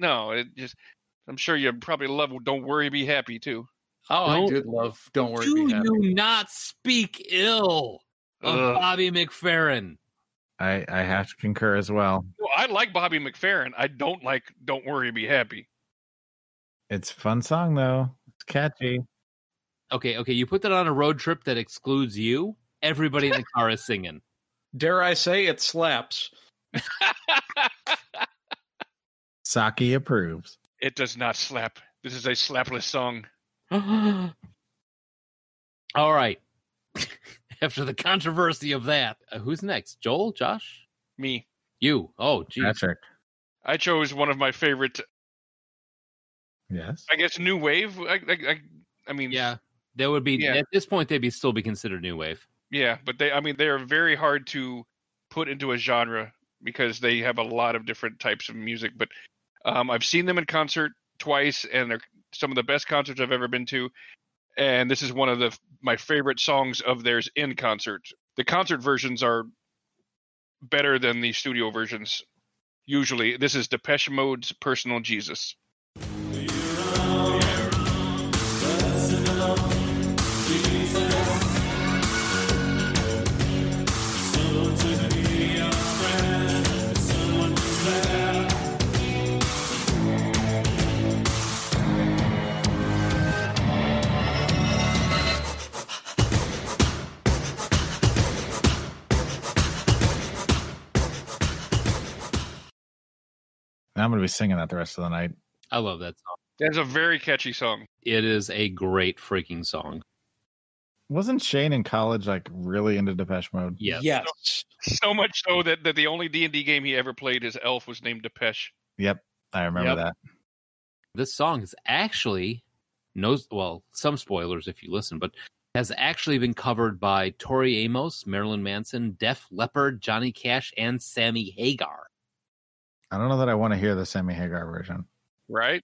I'm sure you probably love Don't Worry, Be Happy, too. Oh, I did love Don't Worry, Be Happy. Do not speak ill of Bobby McFerrin. I have to concur as well. No, I like Bobby McFerrin. I don't like Don't Worry, Be Happy. It's a fun song, though. It's catchy. Okay. You put that on a road trip that excludes you. Everybody in the car is singing. Dare I say it slaps. Saki approves. It does not slap. This is a slapless song. All right. After the controversy of that, who's next? Joel? Josh? Me. You. Oh, geez. Patrick. I chose one of my favorite. Yes. I guess new wave. I mean, yeah. There would be at this point they'd still be considered new wave. Yeah, but they are very hard to put into a genre because they have a lot of different types of music. But I've seen them in concert twice, and they're some of the best concerts I've ever been to, and this is one of my favorite songs of theirs in concert. The concert versions are better than the studio versions. Usually, this is Depeche Mode's Personal Jesus. I'm going to be singing that the rest of the night. I love that song. That's a very catchy song. It is a great freaking song. Wasn't Shane in college like really into Depeche Mode? Yes. Yes. So much so that the only D&D game he ever played as Elf was named Depeche. Yep. I remember that. This song is actually, some spoilers if you listen, but has actually been covered by Tori Amos, Marilyn Manson, Def Leppard, Johnny Cash, and Sammy Hagar. I don't know that I want to hear the Sammy Hagar version. Right?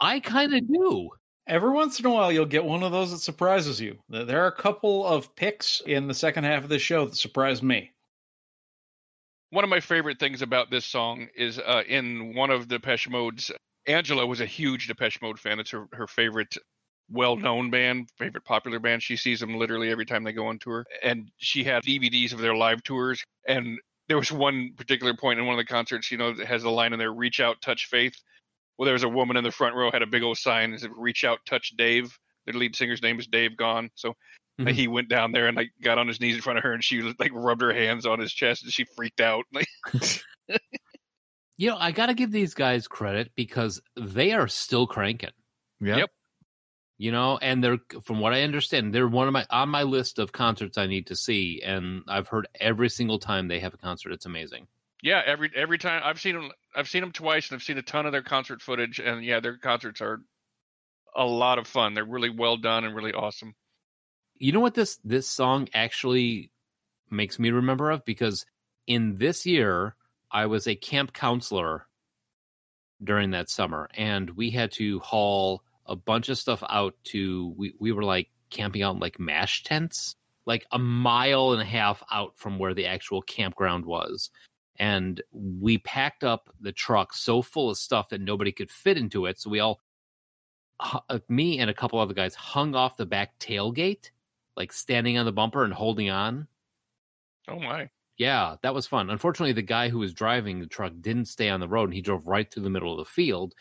I kind of do. Every once in a while, you'll get one of those that surprises you. There are a couple of picks in the second half of this show that surprised me. One of my favorite things about this song is in one of Depeche Mode's... Angela was a huge Depeche Mode fan. It's her favorite well-known band, favorite popular band. She sees them literally every time they go on tour. And she had DVDs of their live tours. And there was one particular point in one of the concerts, that has the line in there, reach out, touch faith. Well, there was a woman in the front row had a big old sign that said, reach out, touch Dave. Their lead singer's name is Dave Gaughan. So he went down there and like got on his knees in front of her and she like rubbed her hands on his chest and she freaked out. I got to give these guys credit because they are still cranking. Yep. And they're, from what I understand, they're on my list of concerts I need to see, and I've heard every single time they have a concert, it's amazing. Yeah, every time I've seen them twice, and I've seen a ton of their concert footage, and yeah, their concerts are a lot of fun. They're really well done and really awesome. You know what this song actually makes me remember of? Because in this year, I was a camp counselor during that summer, and we had to haul a bunch of stuff out to, we were like camping out in like MASH tents, like a mile and a half out from where the actual campground was. And we packed up the truck so full of stuff that nobody could fit into it. So we all, me and a couple other guys, hung off the back tailgate, like standing on the bumper and holding on. Oh my. Yeah, that was fun. Unfortunately, the guy who was driving the truck didn't stay on the road and he drove right through the middle of the field,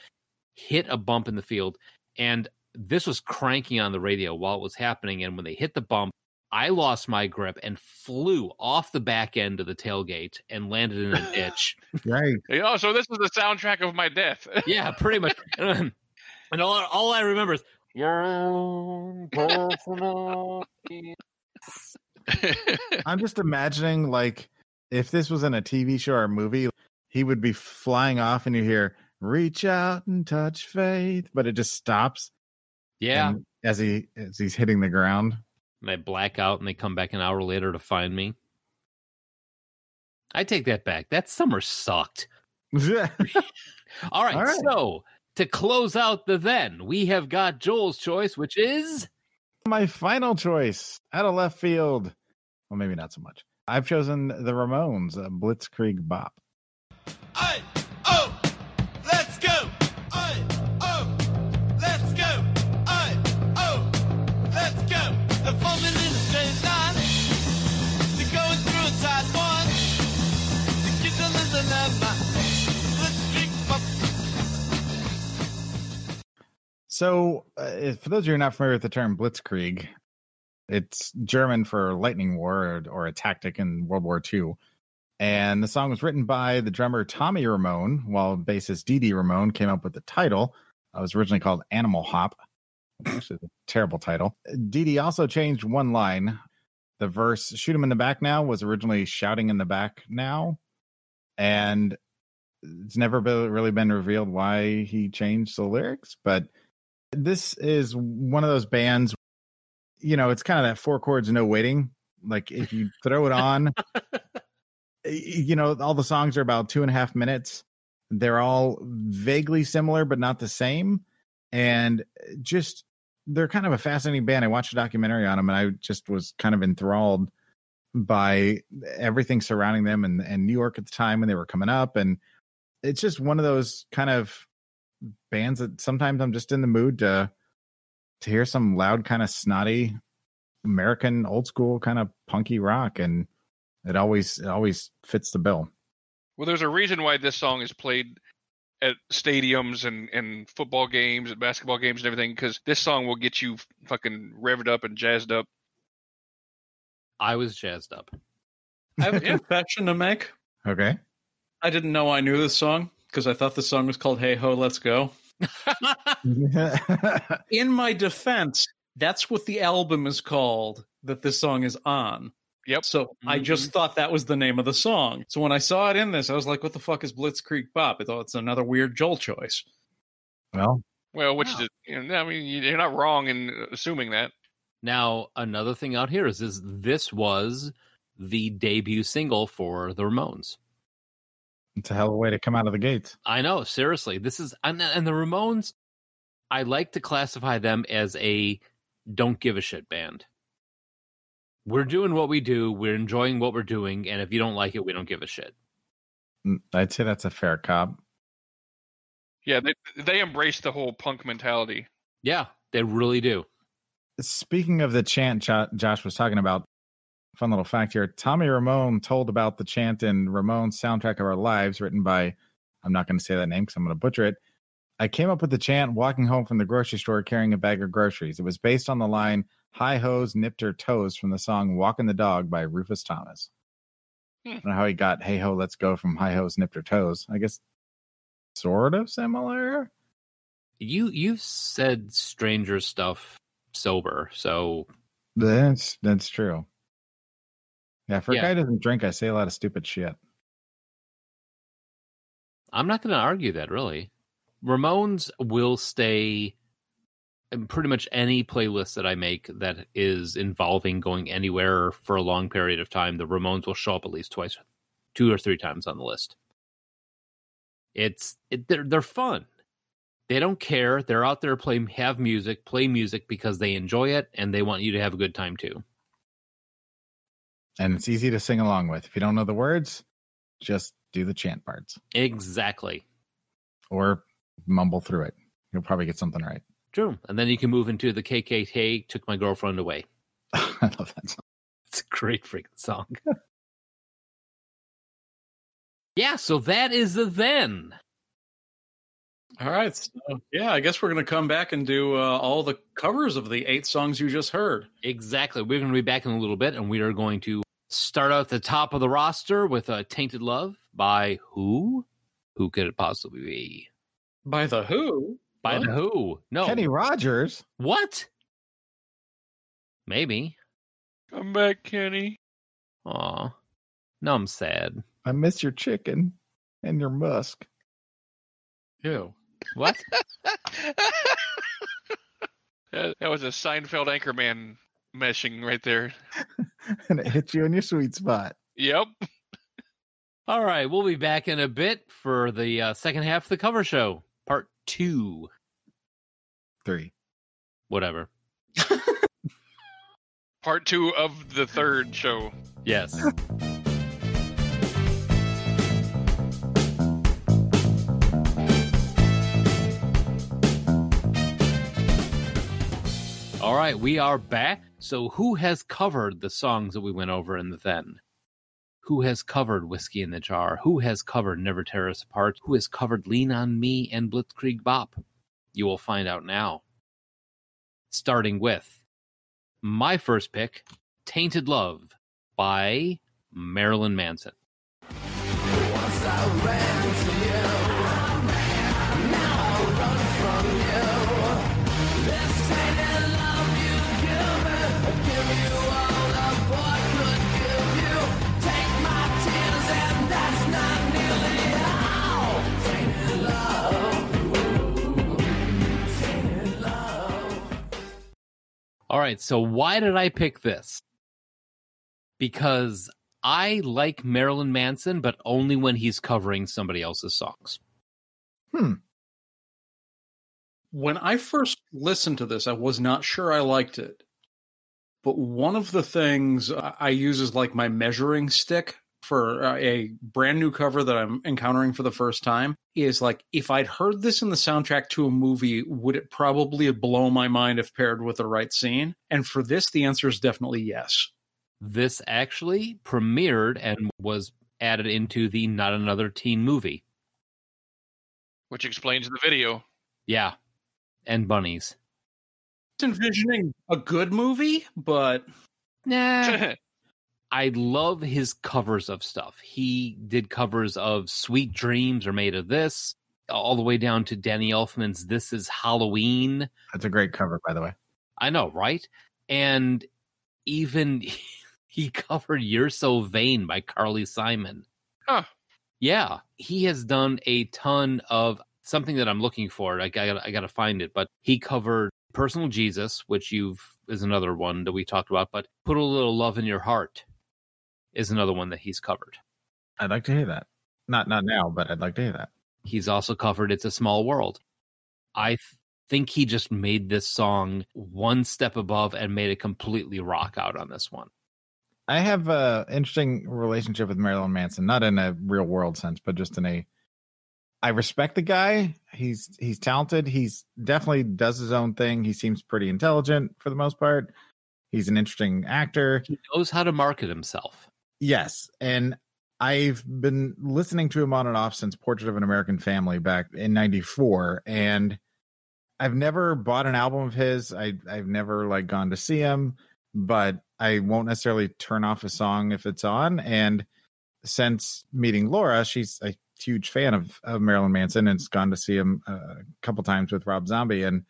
hit a bump in the field. And this was cranking on the radio while it was happening. And when they hit the bump, I lost my grip and flew off the back end of the tailgate and landed in a ditch. Right. So this was the soundtrack of my death. Yeah, pretty much. And all I remember is... I'm just imagining, like, if this was in a TV show or a movie, he would be flying off and you hear... reach out and touch faith, but it just stops. Yeah, as he's hitting the ground, and I black out, and they come back an hour later to find me. I take that back. That summer sucked. All right. So to close out the then, we have got Joel's choice, which is my final choice out of left field. Well, maybe not so much. I've chosen the Ramones, Blitzkrieg Bop. So, for those of you who are not familiar with the term Blitzkrieg, it's German for lightning war or a tactic in World War II. And the song was written by the drummer Tommy Ramone, while bassist Dee Dee Ramone came up with the title. It was originally called Animal Hop, which is a terrible title. Dee Dee also changed one line. The verse, shoot him in the back now, was originally shouting in the back now. And it's never really been revealed why he changed the lyrics, but... this is one of those bands, it's kind of that four chords, no waiting. Like if you throw it on, all the songs are about 2.5 minutes. They're all vaguely similar, but not the same. and just they're kind of a fascinating band. I watched a documentary on them, and I just was kind of enthralled by everything surrounding them and New York at the time when they were coming up. And it's just one of those kind of bands that sometimes I'm just in the mood to hear some loud, kind of snotty American old school kind of punky rock, and it always fits the bill. Well, there's a reason why this song is played at stadiums and football games and basketball games and everything, because this song will get you fucking revved up and jazzed up. I was jazzed up. I have a confession to make. Okay. I didn't know I knew this song because I thought the song was called Hey Ho, Let's Go. In my defense, that's what the album is called that this song is on. Yep. So I just thought that was the name of the song. So when I saw it in this, I was like, what the fuck is Blitzkrieg Bop? I thought it's another weird Joel choice. Well, which is, you know, I mean, you're not wrong in assuming that. Now, another thing out here is this was the debut single for the Ramones. It's a hell of a way to come out of the gates. I know, seriously. This is, and the Ramones, I like to classify them as a don't give a shit band. We're doing what we do, we're enjoying what we're doing, and if you don't like it, we don't give a shit. I'd say that's a fair cop. Yeah, they embrace the whole punk mentality. Yeah, they really do. Speaking of the chant Josh was talking about, fun little fact here, Tommy Ramone told about the chant in Ramone's Soundtrack of Our Lives, written by, I'm not going to say that name because I'm going to butcher it. I came up with the chant walking home from the grocery store carrying a bag of groceries. It was based on the line, "High Hoes Nipped Her Toes," from the song "Walking the Dog" by Rufus Thomas. I don't know how he got "Hey Ho, Let's Go" from "High Hoes Nipped Her Toes." I guess sort of similar. You've said stranger stuff sober, so that's true. Yeah, for a guy who doesn't drink, I say a lot of stupid shit. I'm not going to argue that, really. Ramones will stay in pretty much any playlist that I make that is involving going anywhere for a long period of time. The Ramones will show up at least twice, two or three times on the list. They're fun. They don't care. They're out there play music because they enjoy it and they want you to have a good time too. And it's easy to sing along with. If you don't know the words, just do the chant parts. Exactly. Or mumble through it. You'll probably get something right. True. And then you can move into the KKK Took My Girlfriend Away. I love that song. It's a great freaking song. Yeah, so that is the then. All right. So, yeah, I guess we're going to come back and do all the covers of the 8 songs you just heard. Exactly. We're going to be back in a little bit, and we are going to start out at the top of the roster with Tainted Love by who? Who could it possibly be? By the Who? By the Who. No. Kenny Rogers? What? Maybe. Come back, Kenny. Aw. No, I'm sad. I miss your chicken and your musk. Ew. What? That was a Seinfeld Anchorman meshing right there. And it hit you in your sweet spot. Yep. All right, we'll be back in a bit for the second half of the cover show, part 2. 3. Whatever. Part 2 of the third show. Yes. All right, we are back. So who has covered the songs that we went over in the then? Who has covered Whiskey in the Jar? Who has covered Never Tear Us Apart? Who has covered Lean on Me and Blitzkrieg Bop? You will find out now. Starting with my first pick, Tainted Love by Marilyn Manson. Once I ran to you, now I run from you. This tainted love you've given, I'll give you all. All right, so why did I pick this? Because I like Marilyn Manson, but only when he's covering somebody else's songs. When I first listened to this, I was not sure I liked it. But one of the things I use is like my measuring stick for a brand new cover that I'm encountering for the first time is like, if I'd heard this in the soundtrack to a movie, would it probably blow my mind if paired with the right scene? And for this, the answer is definitely yes. This actually premiered and was added into the Not Another Teen Movie. Which explains the video. Yeah. And bunnies. It's envisioning a good movie, but... Nah. I love his covers of stuff. He did covers of Sweet Dreams Are Made of This, all the way down to Danny Elfman's This Is Halloween. That's a great cover, by the way. I know, right? And even he covered You're So Vain by Carly Simon. Huh. Yeah. He has done a ton of something that I'm looking for. I got to find it. But he covered Personal Jesus, which is another one that we talked about. But Put a Little Love in Your Heart is another one that he's covered. I'd like to hear that. Not now, but I'd like to hear that. He's also covered It's a Small World. I think he just made this song one step above and made it completely rock out on this one. I have an interesting relationship with Marilyn Manson, not in a real world sense, but just in a... I respect the guy. He's talented. He's definitely does his own thing. He seems pretty intelligent for the most part. He's an interesting actor. He knows how to market himself. Yes. And I've been listening to him on and off since Portrait of an American Family back in 94. And I've never bought an album of his. I've never like gone to see him, but I won't necessarily turn off a song if it's on. And since meeting Laura, she's a huge fan of Marilyn Manson and has gone to see him a couple times with Rob Zombie. And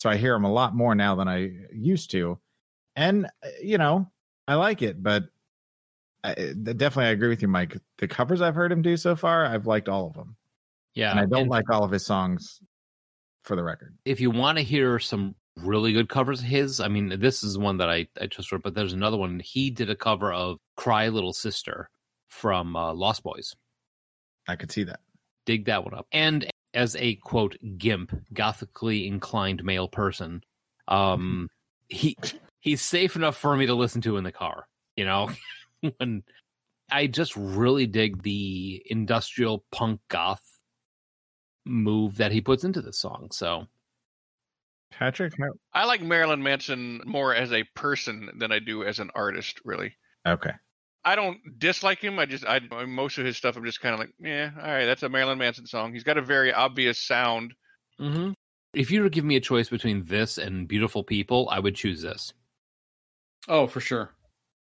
so I hear him a lot more now than I used to. And, you know, I like it, but I agree with you, Mike. The covers I've heard him do so far, I've liked all of them. Yeah. And I don't like all of his songs, for the record. If you want to hear some really good covers of his, I mean, this is one that I just wrote, but there's another one. He did a cover of Cry Little Sister from Lost Boys. I could see that. Dig that one up. And as a, quote, gimp, gothically inclined male person, he's safe enough for me to listen to in the car, you know? When I just really dig the industrial punk goth move that he puts into this song, so... Patrick? No. I like Marilyn Manson more as a person than I do as an artist, really. Okay. I don't dislike him. I most of his stuff, I'm just kind of like, yeah, all right, that's a Marilyn Manson song. He's got a very obvious sound. Mm-hmm. If you were to give me a choice between this and Beautiful People, I would choose this. Oh, for sure.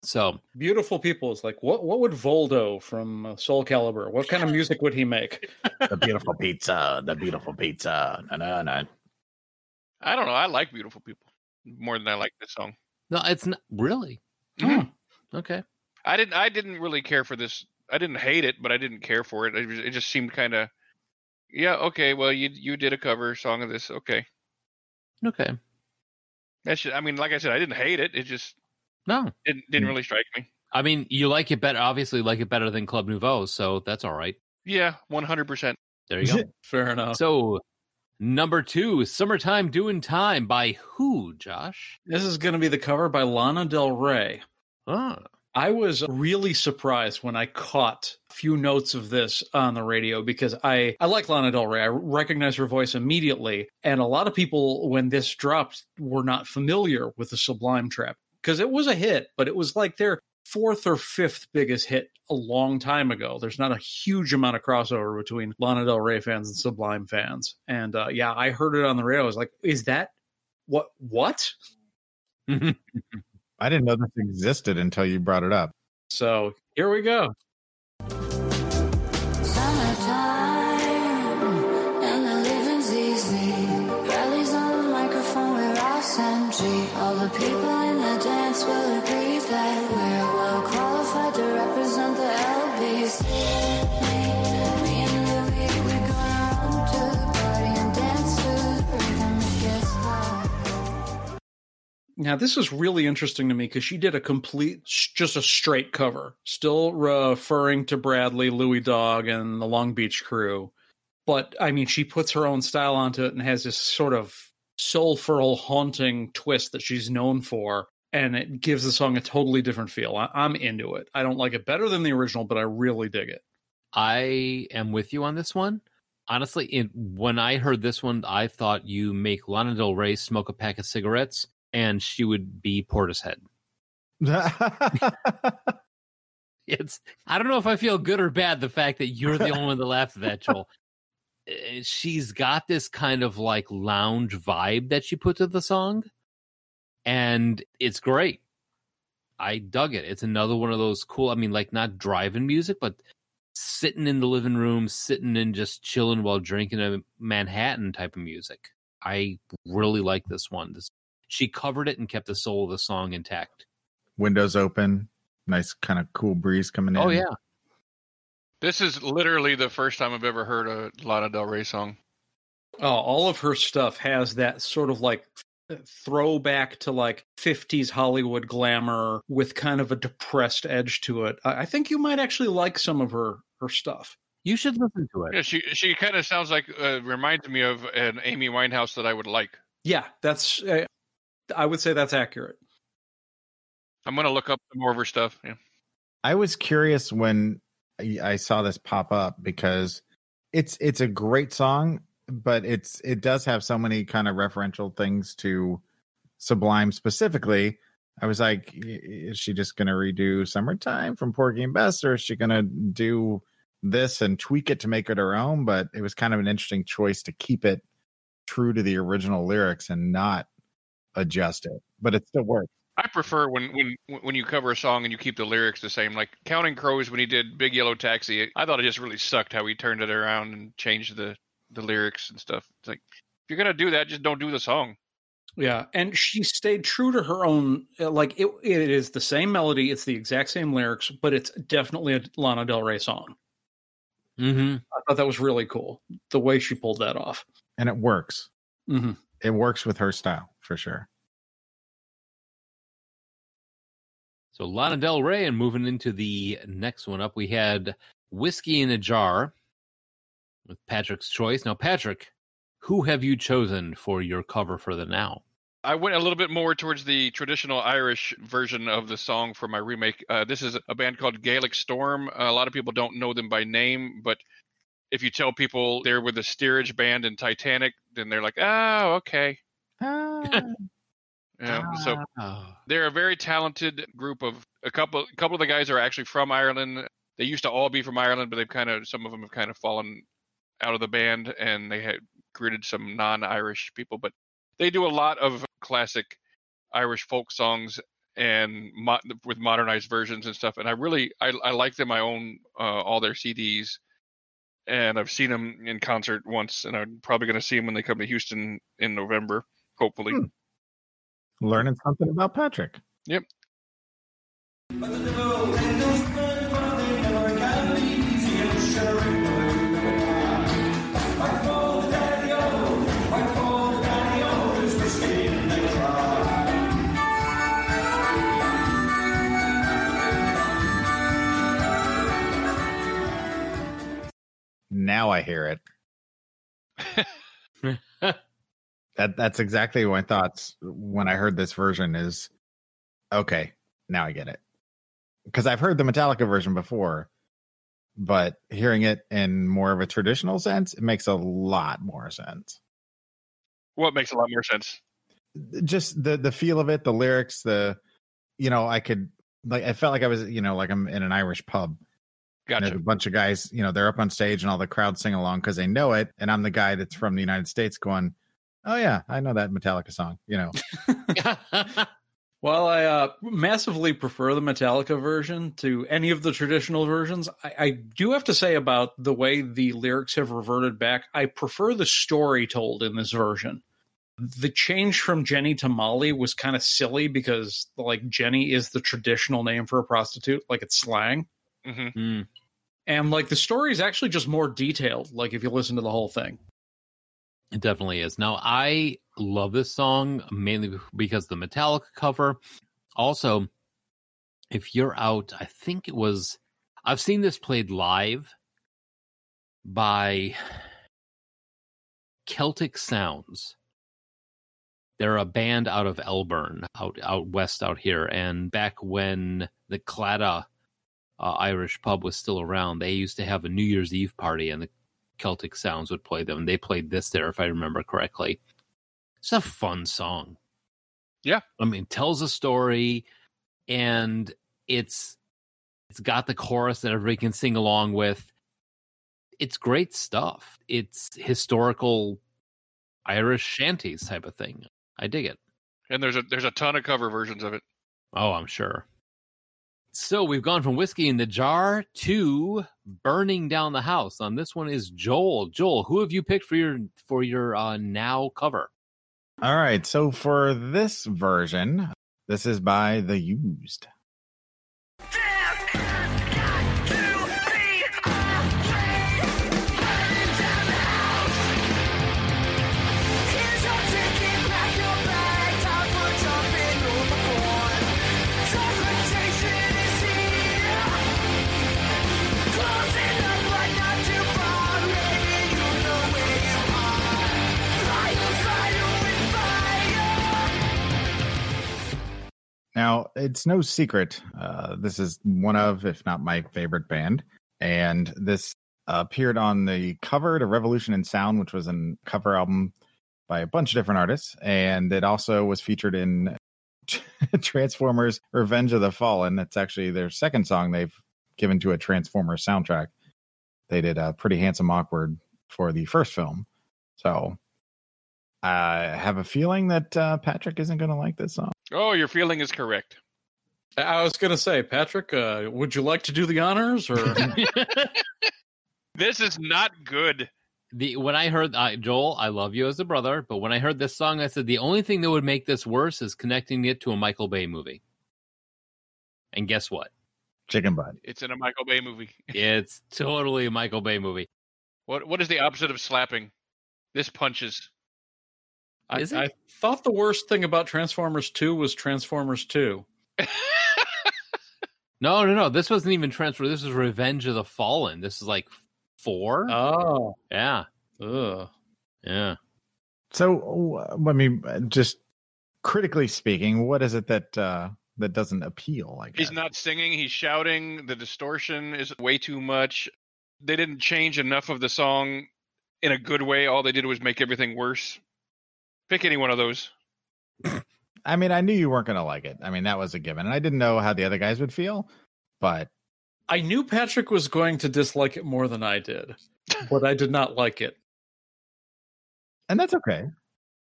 So Beautiful People is like, what would Voldo from Soul Calibur, what kind of music would he make? The beautiful pizza. No. I don't know. I like Beautiful People more than I like this song. No, it's not really. Mm. Okay. I didn't really care for this. I didn't hate it, but I didn't care for it. It just seemed kind of, yeah, okay, well, you did a cover song of this. Okay. That's just, I mean, like I said, I didn't hate it. It just didn't really strike me. I mean, you like it better, obviously like it better than Club Nouveau, so that's all right. Yeah, 100%. There you go. Fair enough. So... Number 2, Summertime Doing Time by who, Josh? This is going to be the cover by Lana Del Rey. Ah. I was really surprised when I caught a few notes of this on the radio because I like Lana Del Rey. I recognize her voice immediately. And a lot of people, when this dropped, were not familiar with the Sublime Trap because it was a hit, but it was like their 4th or 5th biggest hit a long time ago. There's not a huge amount of crossover between Lana Del Rey fans and Sublime fans. And yeah, I heard it on the radio. I was like, is that what? I didn't know this existed until you brought it up. So here we go. Summertime and the living's easy. Rallies on the microphone with Ross and G. All the people in the dance will agree that we're qualified to represent the LBs. Me and Louie, we're gonna run to the party and dance to the rhythm that gets high. Now, this is really interesting to me because she did a complete, just a straight cover, still referring to Bradley, Louie Dog, and the Long Beach Crew. But, I mean, she puts her own style onto it and has this sort of soulful, haunting twist that she's known for. And it gives the song a totally different feel. I'm into it. I don't like it better than the original, but I really dig it. I am with you on this one. Honestly, when I heard this one, I thought you make Lana Del Rey smoke a pack of cigarettes and she would be Portishead. I don't know if I feel good or bad, the fact that you're the only one that laughed at that, Joel. She's got this kind of like lounge vibe that she put to the song. And it's great. I dug it. It's another one of those cool, I mean, like not driving music, but sitting in the living room, sitting and just chilling while drinking a Manhattan type of music. I really like this one. She covered it and kept the soul of the song intact. Windows open. Nice kind of cool breeze coming in. Oh, yeah. This is literally the first time I've ever heard a Lana Del Rey song. Oh, all of her stuff has that sort of like throwback to like 50s Hollywood glamour with kind of a depressed edge to it. I think you might actually like some of her stuff. You should listen to it. Yeah, she kind of sounds like, reminds me of an Amy Winehouse that I would like. Yeah, that's, I would say that's accurate. I'm going to look up some more of her stuff. Yeah. I was curious when I saw this pop up because it's a great song, but it does have so many kind of referential things to Sublime specifically. I was like, is she just going to redo Summertime from Porgy and Bess, or is she going to do this and tweak it to make it her own? But it was kind of an interesting choice to keep it true to the original lyrics and not adjust it, but it still works. I prefer when you cover a song and you keep the lyrics the same, like Counting Crows when he did Big Yellow Taxi. I thought it just really sucked how he turned it around and changed the lyrics and stuff. It's like, if you're going to do that, just don't do the song. Yeah, and she stayed true to her own. Like, it is the same melody, it's the exact same lyrics, but it's definitely a Lana Del Rey song. Mm-hmm. I thought that was really cool, the way she pulled that off. And it works. Mm-hmm. It works with her style, for sure. So Lana Del Rey, and moving into the next one up, we had Whiskey in a Jar with Patrick's choice. Now, Patrick, who have you chosen for your cover for the Now? I went a little bit more towards the traditional Irish version of the song for my remake. This is a band called Gaelic Storm. A lot of people don't know them by name, but if you tell people they're with the steerage band in Titanic, then they're like, oh, okay. So they're a very talented group of a couple of the guys are actually from Ireland. They used to all be from Ireland, but they've some of them have fallen out of the band, and they had greeted some non-Irish people, but they do a lot of classic Irish folk songs and with modernized versions and stuff. And I like them. I own all their CDs, and I've seen them in concert once, and I'm probably going to see them when they come to Houston in November, hopefully. Learning something about Patrick. Yep. Now I hear it. That's exactly my thoughts when I heard this version is, okay, now I get it. Because I've heard the Metallica version before, but hearing it in more of a traditional sense, it makes a lot more sense. What makes a lot more sense? Just the feel of it, the lyrics, I felt like I was, like I'm in an Irish pub. Gotcha. There's a bunch of guys, they're up on stage and all the crowd sing along because they know it. And I'm the guy that's from the United States going, oh, yeah, I know that Metallica song, Well, I massively prefer the Metallica version to any of the traditional versions. I do have to say about the way the lyrics have reverted back, I prefer the story told in this version. The change from Jenny to Molly was kind of silly because, like, Jenny is the traditional name for a prostitute. Like, it's slang. Mm-hmm. Mm. And, like, the story is actually just more detailed, like, if you listen to the whole thing. It definitely is. Now, I love this song mainly because the Metallica cover. Also, if you're out, I think it was, I've seen this played live by Celtic Sounds. They're a band out of Elburn, out west out here. And back when the Claddagh Irish pub was still around, they used to have a New Year's Eve party, and the Celtic Sounds would play them. And they played this there, if I remember correctly. It's a fun song. Yeah. I mean, tells a story, and it's got the chorus that everybody can sing along with. It's great stuff. It's historical Irish shanties type of thing. I dig it. And there's a ton of cover versions of it. Oh, I'm sure. So we've gone from Whiskey in the Jar to Burning Down the House. On this one is Joel. Joel, who have you picked for your now cover? All right. So for this version, this is by The Used. Now, it's no secret, this is one of, if not my favorite band, and this appeared on the cover to Revolution in Sound, which was a cover album by a bunch of different artists, and it also was featured in Transformers Revenge of the Fallen. That's actually their second song they've given to a Transformers soundtrack. They did a Pretty Handsome Awkward for the first film, so I have a feeling that Patrick isn't going to like this song. Oh, your feeling is correct. I was going to say, Patrick, would you like to do the honors? Or This is not good. When I heard, Joel, I love you as a brother, but when I heard this song, I said the only thing that would make this worse is connecting it to a Michael Bay movie. And guess what? Chicken butt. It's in a Michael Bay movie. It's totally a Michael Bay movie. What is the opposite of slapping? This punches. I thought the worst thing about Transformers 2 was Transformers 2. No. This wasn't even Transformers. This was Revenge of the Fallen. This is like 4. Oh. Yeah. Ugh. Yeah. So, I mean, just critically speaking, what is it that doesn't appeal? I guess. He's not singing. He's shouting. The distortion is way too much. They didn't change enough of the song in a good way. All they did was make everything worse. Pick any one of those. I mean, I knew you weren't going to like it. I mean, that was a given. And I didn't know how the other guys would feel, but I knew Patrick was going to dislike it more than I did, but I did not like it. And that's okay.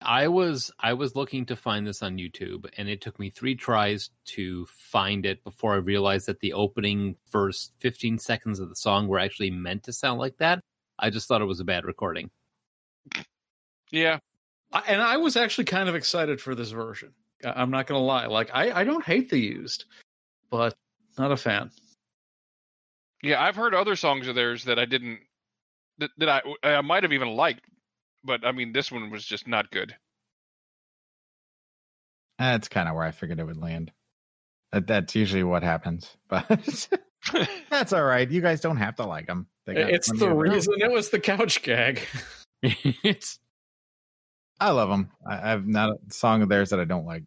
I was looking to find this on YouTube, and it took me 3 tries to find it before I realized that the opening first 15 seconds of the song were actually meant to sound like that. I just thought it was a bad recording. Yeah. And I was actually kind of excited for this version. I'm not going to lie. Like, I don't hate The Used, but not a fan. Yeah, I've heard other songs of theirs that I didn't, that I might have even liked, but I mean, this one was just not good. That's kind of where I figured it would land. That's usually what happens, but that's all right. You guys don't have to like them. It's the reason it was the couch gag. I love them. I have not a song of theirs that I don't like.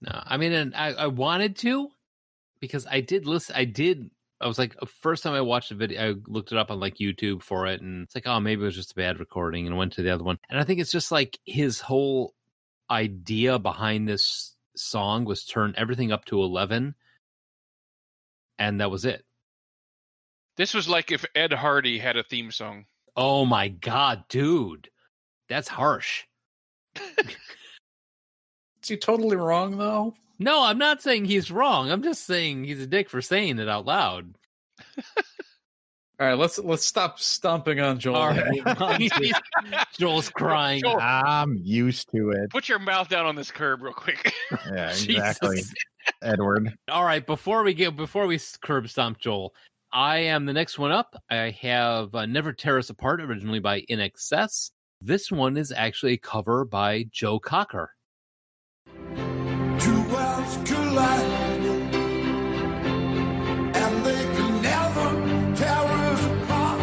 No, I mean, and I wanted to, because I did listen. I was like, first time I watched a video, I looked it up on like YouTube for it. And it's like, oh, maybe it was just a bad recording, and went to the other one. And I think it's just like his whole idea behind this song was turn everything up to 11. And that was it. This was like if Ed Hardy had a theme song. Oh my God, dude. That's harsh. Is he totally wrong, though? No, I'm not saying he's wrong. I'm just saying he's a dick for saying it out loud. All right, let's stop stomping on Joel. Right. Joel's crying. Joel. I'm used to it. Put your mouth down on this curb real quick. Yeah, exactly, Edward. All right, before we curb stomp Joel, I am the next one up. I have Never Tear Us Apart, originally by INXS. This one is actually a cover by Joe Cocker. 2 worlds collide, and they can never tear us apart.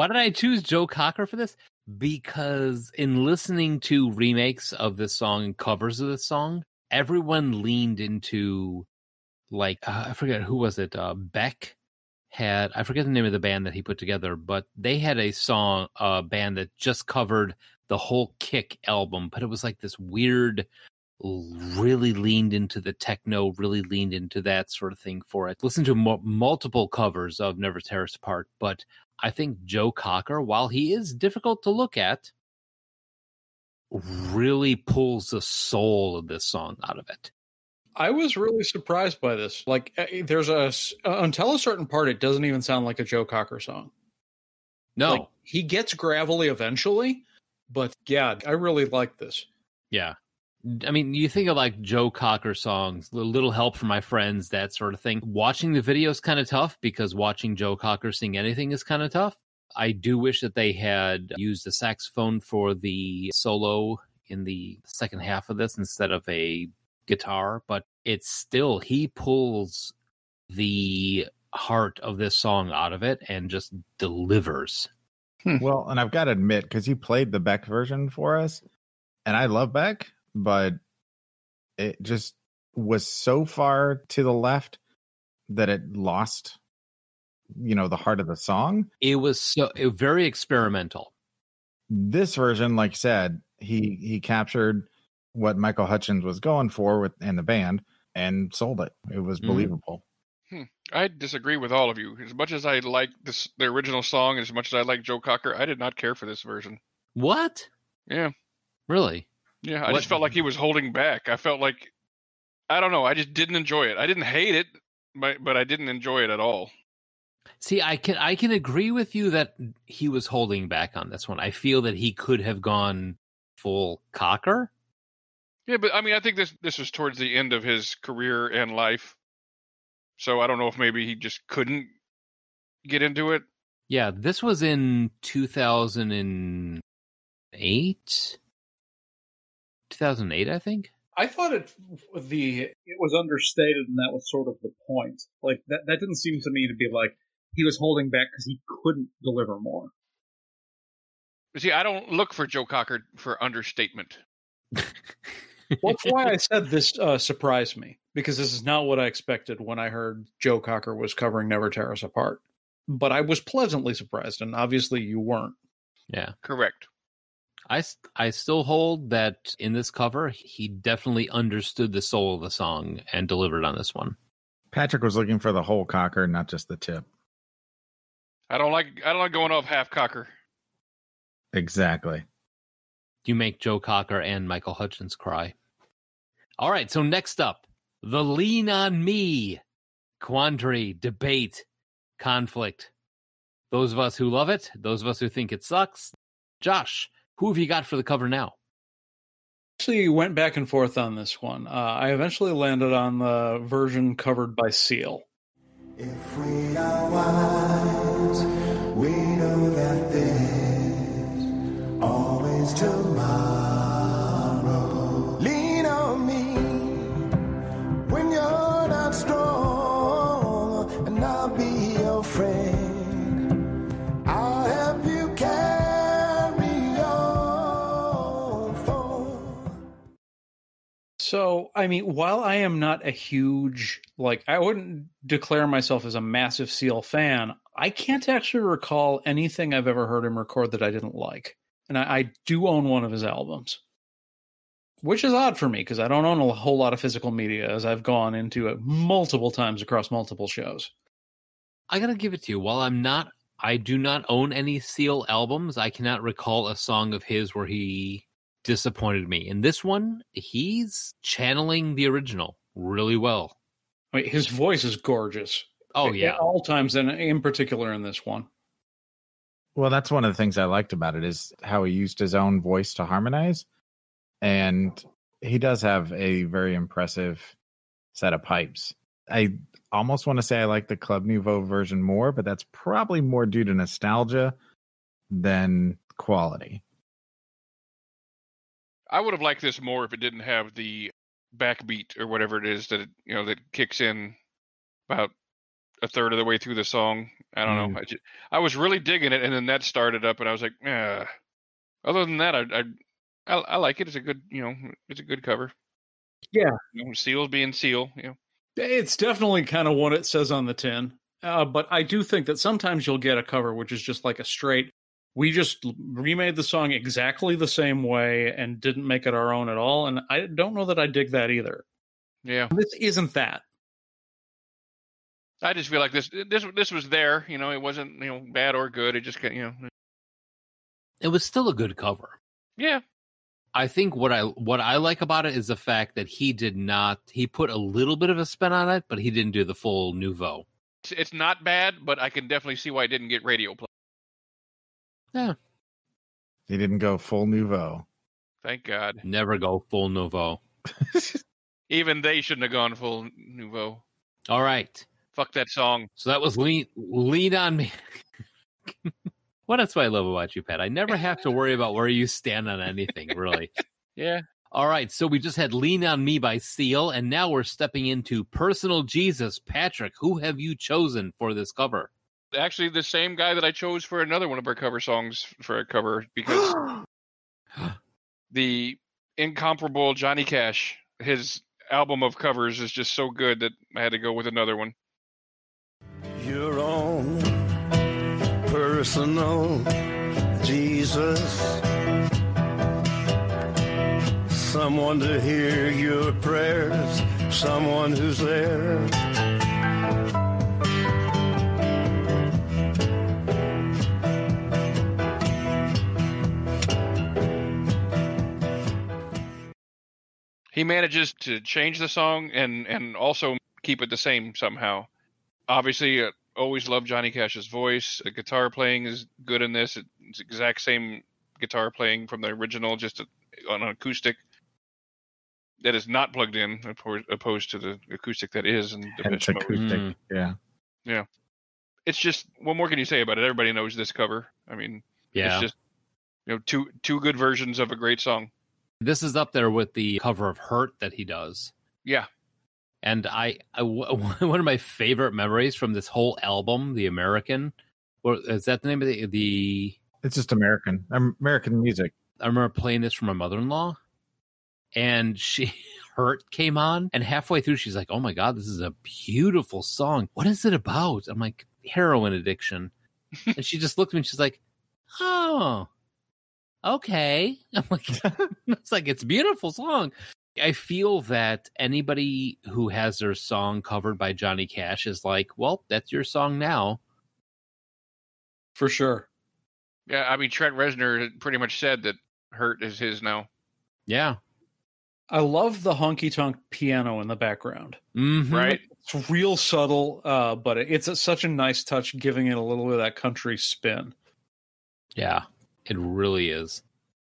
Why did I choose Joe Cocker for this? Because in listening to remakes of this song and covers of this song, everyone leaned into, like, I forget, who was it? Beck had, I forget the name of the band that he put together, but they had a song, a band that just covered the whole Kick album, but it was like this weird, really leaned into the techno, really leaned into that sort of thing for it. Listen to multiple covers of Never Tear Us Apart, but I think Joe Cocker, while he is difficult to look at, really pulls the soul of this song out of it. I was really surprised by this. Like, there's a, until a certain part, it doesn't even sound like a Joe Cocker song. No. Like, he gets gravelly eventually, but yeah, I really like this. Yeah. I mean, you think of like Joe Cocker songs, Little Help from My Friends, that sort of thing. Watching the video is kind of tough because watching Joe Cocker sing anything is kind of tough. I do wish that they had used the saxophone for the solo in the second half of this instead of a guitar, but it's still, he pulls the heart of this song out of it and just delivers. Well, and I've got to admit, because you played the Beck version for us, and I love Beck, but it just was so far to the left that it lost, you know, the heart of the song. It was so very experimental. This version, like I said, he captured what Michael Hutchence was going for with and the band and sold it. It was believable. I disagree with all of you. As much as I like this, the original song, and as much as I like Joe Cocker, I did not care for this version. What? Yeah. Really? Yeah, I just felt like he was holding back. I felt like, I don't know, I just didn't enjoy it. I didn't hate it, but I didn't enjoy it at all. See, I can agree with you that he was holding back on this one. I feel that he could have gone full Cocker. Yeah, but I mean, I think this was towards the end of his career and life. So I don't know if maybe he just couldn't get into it. Yeah, this was in 2008. 2008, I think. I thought it was understated, and that was sort of the point. Like that didn't seem to me to be like he was holding back because he couldn't deliver more. See, I don't look for Joe Cocker for understatement. That's why I said this surprised me, because this is not what I expected when I heard Joe Cocker was covering Never Tear Us Apart. But I was pleasantly surprised, and obviously you weren't. Yeah, correct. I still hold that in this cover, he definitely understood the soul of the song and delivered on this one. Patrick was looking for the whole Cocker, not just the tip. I don't like going off half Cocker. Exactly. You make Joe Cocker and Michael Hutchence cry. All right, so next up, the Lean on Me quandary, debate, conflict. Those of us who love it, those of us who think it sucks. Josh, who have you got for the cover now? Actually, you went back and forth on this one. I eventually landed on the version covered by Seal. If we are wise, we know that there's always tomorrow. Lean on me when you're not strong, and I'll be your friend. I'll help you carry. So, I mean, while I am not a huge, like, I wouldn't declare myself as a massive Seal fan, I can't actually recall anything I've ever heard him record that I didn't like. And I do own one of his albums, which is odd for me because I don't own a whole lot of physical media, as I've gone into it multiple times across multiple shows. I got to give it to you. While I do not own any Seal albums, I cannot recall a song of his where he disappointed me. In this one, he's channeling the original really well. I mean, his voice is gorgeous. Oh, yeah. At all times, and in particular in this one. Well, that's one of the things I liked about it is how he used his own voice to harmonize. And he does have a very impressive set of pipes. I almost want to say I like the Club Nouveau version more, but that's probably more due to nostalgia than quality. I would have liked this more if it didn't have the backbeat or whatever it is that, you know, that kicks in about a third of the way through the song. I don't know. I was really digging it, and then that started up, and I was like, eh. Other than that, I like it. It's a good, it's a good cover. Yeah. Seal's being Seal. It's definitely kind of what it says on the tin. But I do think that sometimes you'll get a cover which is just like a straight, we just remade the song exactly the same way and didn't make it our own at all. And I don't know that I dig that either. Yeah. This isn't that. I just feel like this was there, it wasn't, bad or good. It just, it was still a good cover. Yeah. I think what I like about it is the fact that he put a little bit of a spin on it, but he didn't do the full nouveau. It's not bad, but I can definitely see why it didn't get radio play. Yeah. He didn't go full nouveau. Thank God. Never go full nouveau. Even they shouldn't have gone full nouveau. All right. Fuck that song. So that was Lean on Me. Well, that's what I love about you, Pat. I never have to worry about where you stand on anything, really. Yeah. All right. So we just had Lean on Me by Seal, and now we're stepping into Personal Jesus. Patrick, who have you chosen for this cover? Actually, the same guy that I chose for another one of our cover songs for a cover, because the incomparable Johnny Cash, his album of covers is just so good that I had to go with another one. Your own personal Jesus, someone to hear your prayers, someone who's there. He manages to change the song and also keep it the same somehow. Obviously, always loved Johnny Cash's voice. The guitar playing is good in this. It's the exact same guitar playing from the original, just on acoustic. That is not plugged in, opposed to the acoustic that is in Depeche Mode. Yeah. It's just, what more can you say about it? Everybody knows this cover. I mean, It's just two good versions of a great song. This is up there with the cover of Hurt that he does. Yeah. And I one of my favorite memories from this whole album, The American, or is that the name of the? It's just American music. I remember playing this for my mother-in-law, and Hurt came on, and halfway through, she's like, "Oh my God, this is a beautiful song. What is it about?" I'm like, "Heroin addiction," and she just looked at me, and she's like, "Oh, okay." I'm like, "It's like it's a beautiful song." I feel that anybody who has their song covered by Johnny Cash is like, well, that's your song now. For sure. Yeah, I mean, Trent Reznor pretty much said that Hurt is his now. Yeah. I love the honky-tonk piano in the background. Mm-hmm. Right? It's real subtle, but it's such a nice touch, giving it a little bit of that country spin. Yeah, it really is.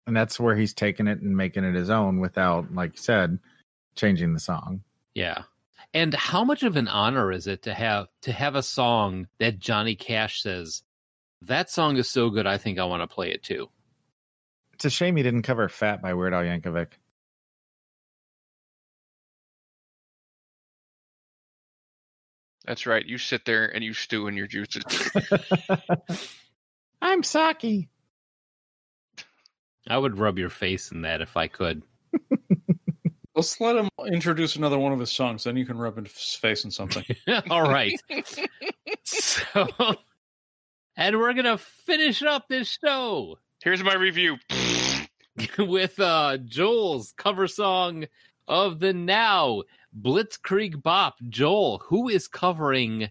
And that's where he's taking it and making it his own without, like you said, changing the song. Yeah. And how much of an honor is it to have a song that Johnny Cash says, that song is so good, I think I want to play it too. It's a shame he didn't cover Fat by Weird Al Yankovic. That's right. You sit there and you stew in your juices. I'm Saki. I would rub your face in that if I could. Let's let him introduce another one of his songs, then you can rub his face in something. All right. So, and we're going to finish up this show. Here's my review. With Joel's cover song of the Now, Blitzkrieg Bop. Joel, who is covering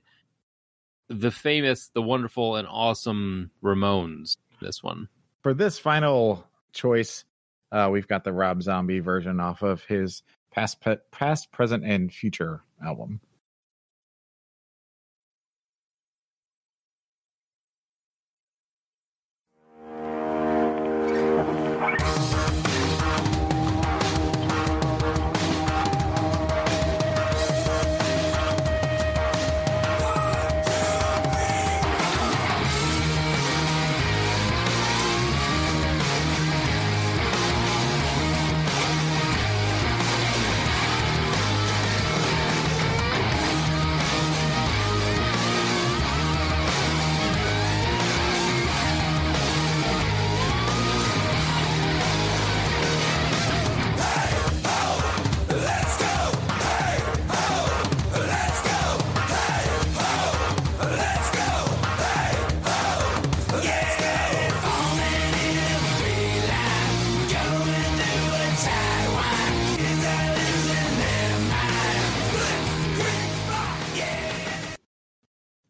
the famous, the wonderful, and awesome Ramones, this one? For this final choice, we've got the Rob Zombie version off of his past, present, and future album.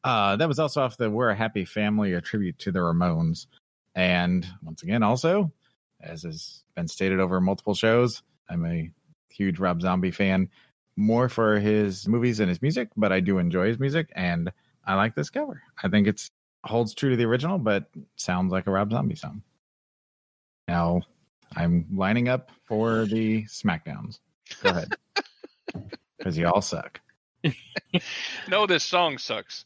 That was also off the We're a Happy Family, a tribute to the Ramones. And once again, also, as has been stated over multiple shows, I'm a huge Rob Zombie fan, more for his movies and his music, but I do enjoy his music, and I like this cover. I think it holds true to the original, but sounds like a Rob Zombie song. Now, I'm lining up for the SmackDowns. Go ahead. Because you all suck. No, this song sucks.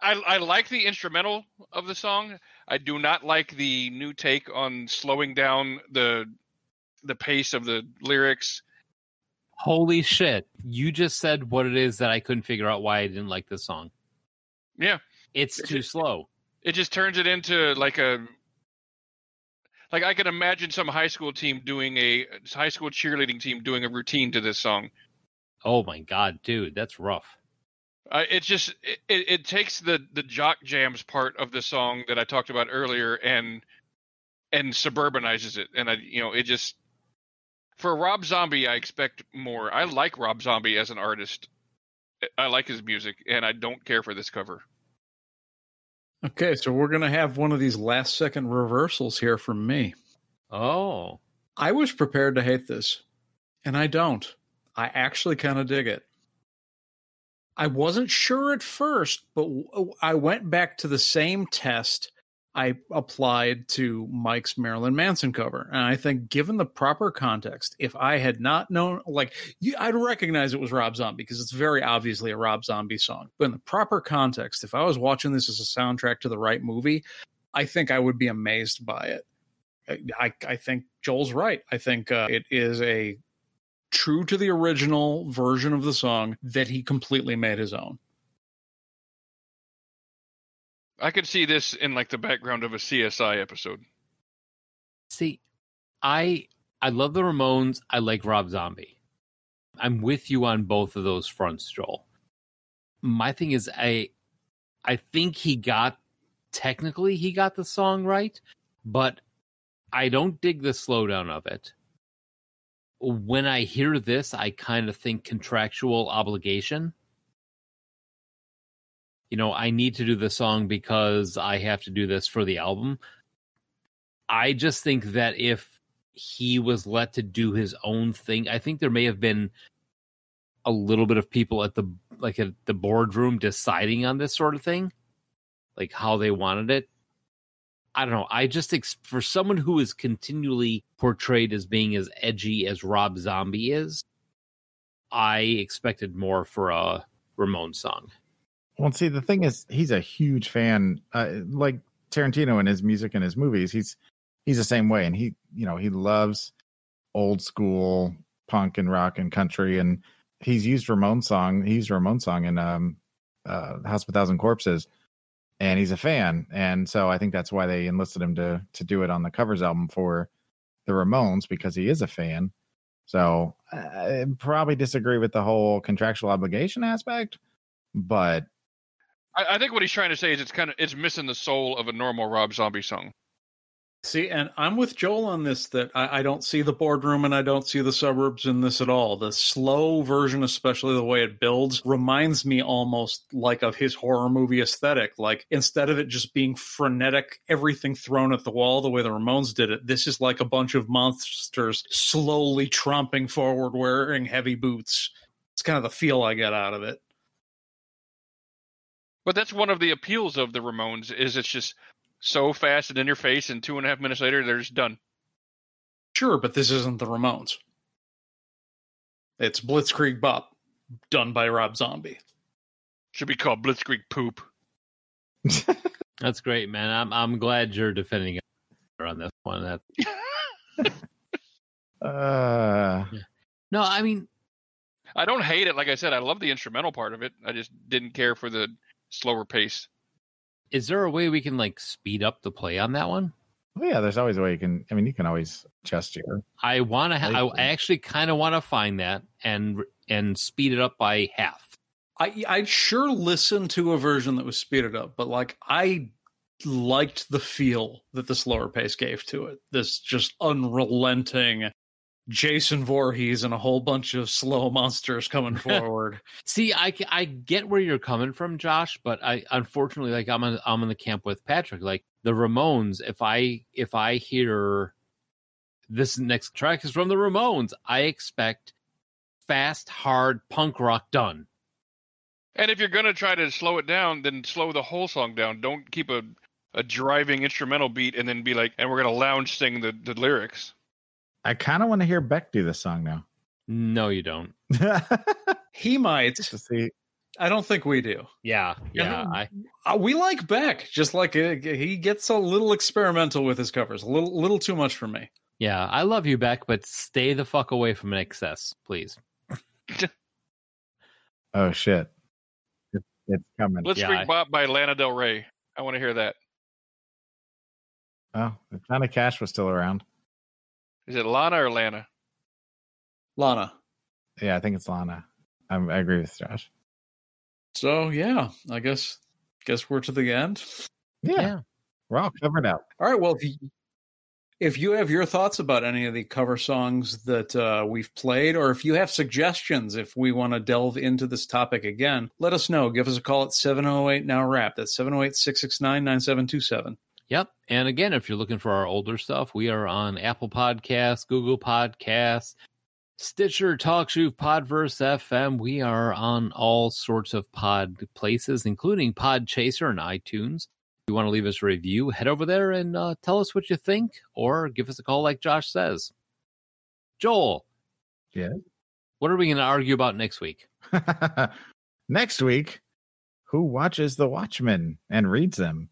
I like the instrumental of the song. I do not like the new take on slowing down the pace of the lyrics. Holy shit. You just said what it is that I couldn't figure out why I didn't like this song. Yeah. It's too slow. It just turns it into like a... Like, I can imagine some high school cheerleading team doing a routine to this song. Oh my God, dude, that's rough. It takes the jock jams part of the song that I talked about earlier and suburbanizes it. And for Rob Zombie, I expect more. I like Rob Zombie as an artist. I like his music, and I don't care for this cover. Okay, so we're going to have one of these last-second reversals here from me. Oh. I was prepared to hate this, and I don't. I actually kind of dig it. I wasn't sure at first, but I went back to the same test I applied to Mike's Marilyn Manson cover. And I think given the proper context, if I had not known, I'd recognize it was Rob Zombie because it's very obviously a Rob Zombie song. But in the proper context, if I was watching this as a soundtrack to the right movie, I think I would be amazed by it. I think Joel's right. I think it is a true to the original version of the song that he completely made his own. I could see this in the background of a CSI episode. See, I love the Ramones. I like Rob Zombie. I'm with you on both of those fronts, Joel. My thing is, I think he got the song right, but I don't dig the slowdown of it. When I hear this, I kind of think contractual obligation. I need to do this song because I have to do this for the album. I just think that if he was let to do his own thing, I think there may have been a little bit of people at the boardroom deciding on this sort of thing, like how they wanted it. I don't know. I just, for someone who is continually portrayed as being as edgy as Rob Zombie is, I expected more for a Ramones song. Well, see, the thing is, he's a huge fan, like Tarantino and his music and his movies. He's the same way, and he loves old school punk and rock and country. And he's used Ramones song. He used a Ramones song in House of a Thousand Corpses, and he's a fan. And so I think that's why they enlisted him to do it on the covers album for the Ramones, because he is a fan. So I probably disagree with the whole contractual obligation aspect, but. I think what he's trying to say is it's missing the soul of a normal Rob Zombie song. See, and I'm with Joel on this, that I don't see the boardroom and I don't see the suburbs in this at all. The slow version, especially the way it builds, reminds me almost of his horror movie aesthetic. Instead of it just being frenetic, everything thrown at the wall the way the Ramones did it, this is like a bunch of monsters slowly tromping forward wearing heavy boots. It's kind of the feel I get out of it. But that's one of the appeals of the Ramones, is it's just so fast and in your face, and 2.5 minutes later, they're just done. Sure, but this isn't the Ramones. It's Blitzkrieg Bop, done by Rob Zombie. Should be called Blitzkrieg Poop. That's great, man. I'm glad you're defending it on this one. No, I mean... I don't hate it. Like I said, I love the instrumental part of it. I just didn't care for the slower pace. Is there a way we can speed up the play on that one? Well, yeah, there's always a way you can always adjust your. I actually kind of want to find that and speed it up by half. I'd sure listen to a version that was speeded up, but I liked the feel that the slower pace gave to it. This just unrelenting Jason Voorhees and a whole bunch of slow monsters coming forward. See, I get where you're coming from, Josh, but I unfortunately, like, I'm in the camp with Patrick. Like the Ramones, if I hear this next track is from the Ramones, I expect fast, hard punk rock done. And if you're gonna try to slow it down, then slow the whole song down. Don't keep a driving instrumental beat and then be like, and we're gonna lounge sing the lyrics. I kind of want to hear Beck do this song now. No, you don't. He might. I don't think we do. Yeah. Yeah. We like Beck. Just like he gets a little experimental with his covers. A little too much for me. Yeah. I love you, Beck, but stay the fuck away from INXS, please. Oh, shit. It's coming. Let's Bring Bop by Lana Del Rey. I want to hear that. Oh, if Johnny Cash was still around. Is it Lana or Lana? Lana. Yeah, I think it's Lana. I agree with Josh. So, yeah, I guess we're to the end. Yeah. We're all covered up. All right, well, if you have your thoughts about any of the cover songs that we've played, or if you have suggestions, if we want to delve into this topic again, let us know. Give us a call at 708-NOW-RAP. That's 708-669-9727. Yep. And again, if you're looking for our older stuff, we are on Apple Podcasts, Google Podcasts, Stitcher, TalkShoe, Podverse FM. We are on all sorts of pod places, including Podchaser and iTunes. If you want to leave us a review, head over there and tell us what you think, or give us a call like Josh says. Joel. Yeah? What are we going to argue about next week? Next week, who watches The Watchmen and reads them?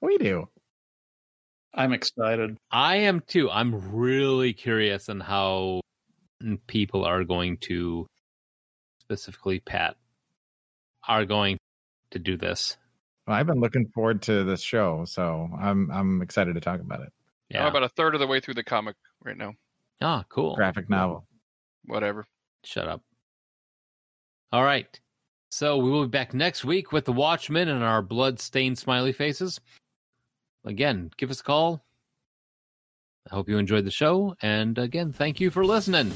We do. I'm excited. I am too. I'm really curious on how people are going to, specifically Pat, are going to do this. Well, I've been looking forward to this show, so I'm excited to talk about it. Yeah. I'm about a third of the way through the comic right now. Ah, cool. Graphic novel. Whatever. Shut up. All right. So we will be back next week with The Watchmen and our blood-stained smiley faces. Again, give us a call. I hope you enjoyed the show. And again, thank you for listening.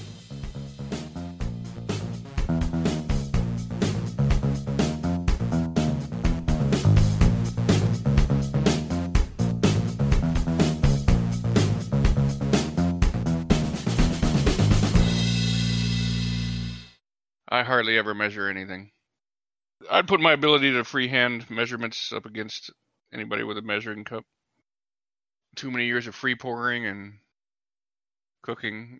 I hardly ever measure anything. I'd put my ability to freehand measurements up against anybody with a measuring cup. Too many years of free pouring and cooking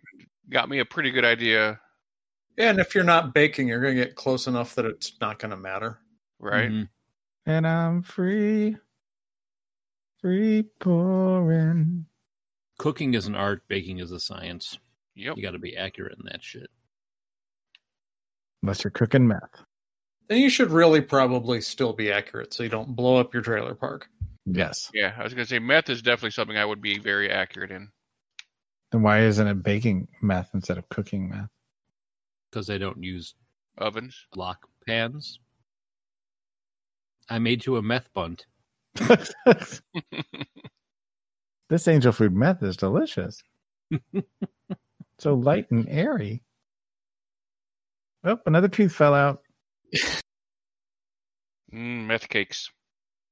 got me a pretty good idea. Yeah, and if you're not baking, you're going to get close enough that it's not going to matter. Right? Mm-hmm. And I'm free pouring. Cooking is an art, baking is a science. Yep. You got to be accurate in that shit. Unless you're cooking meth. Then you should really probably still be accurate so you don't blow up your trailer park. Yes. Yeah, I was going to say meth is definitely something I would be very accurate in. Then why isn't it baking meth instead of cooking meth? Because they don't use ovens, block pans. I made you a meth bunt. This angel food meth is delicious. So light and airy. Oh, another tooth fell out. Meth cakes.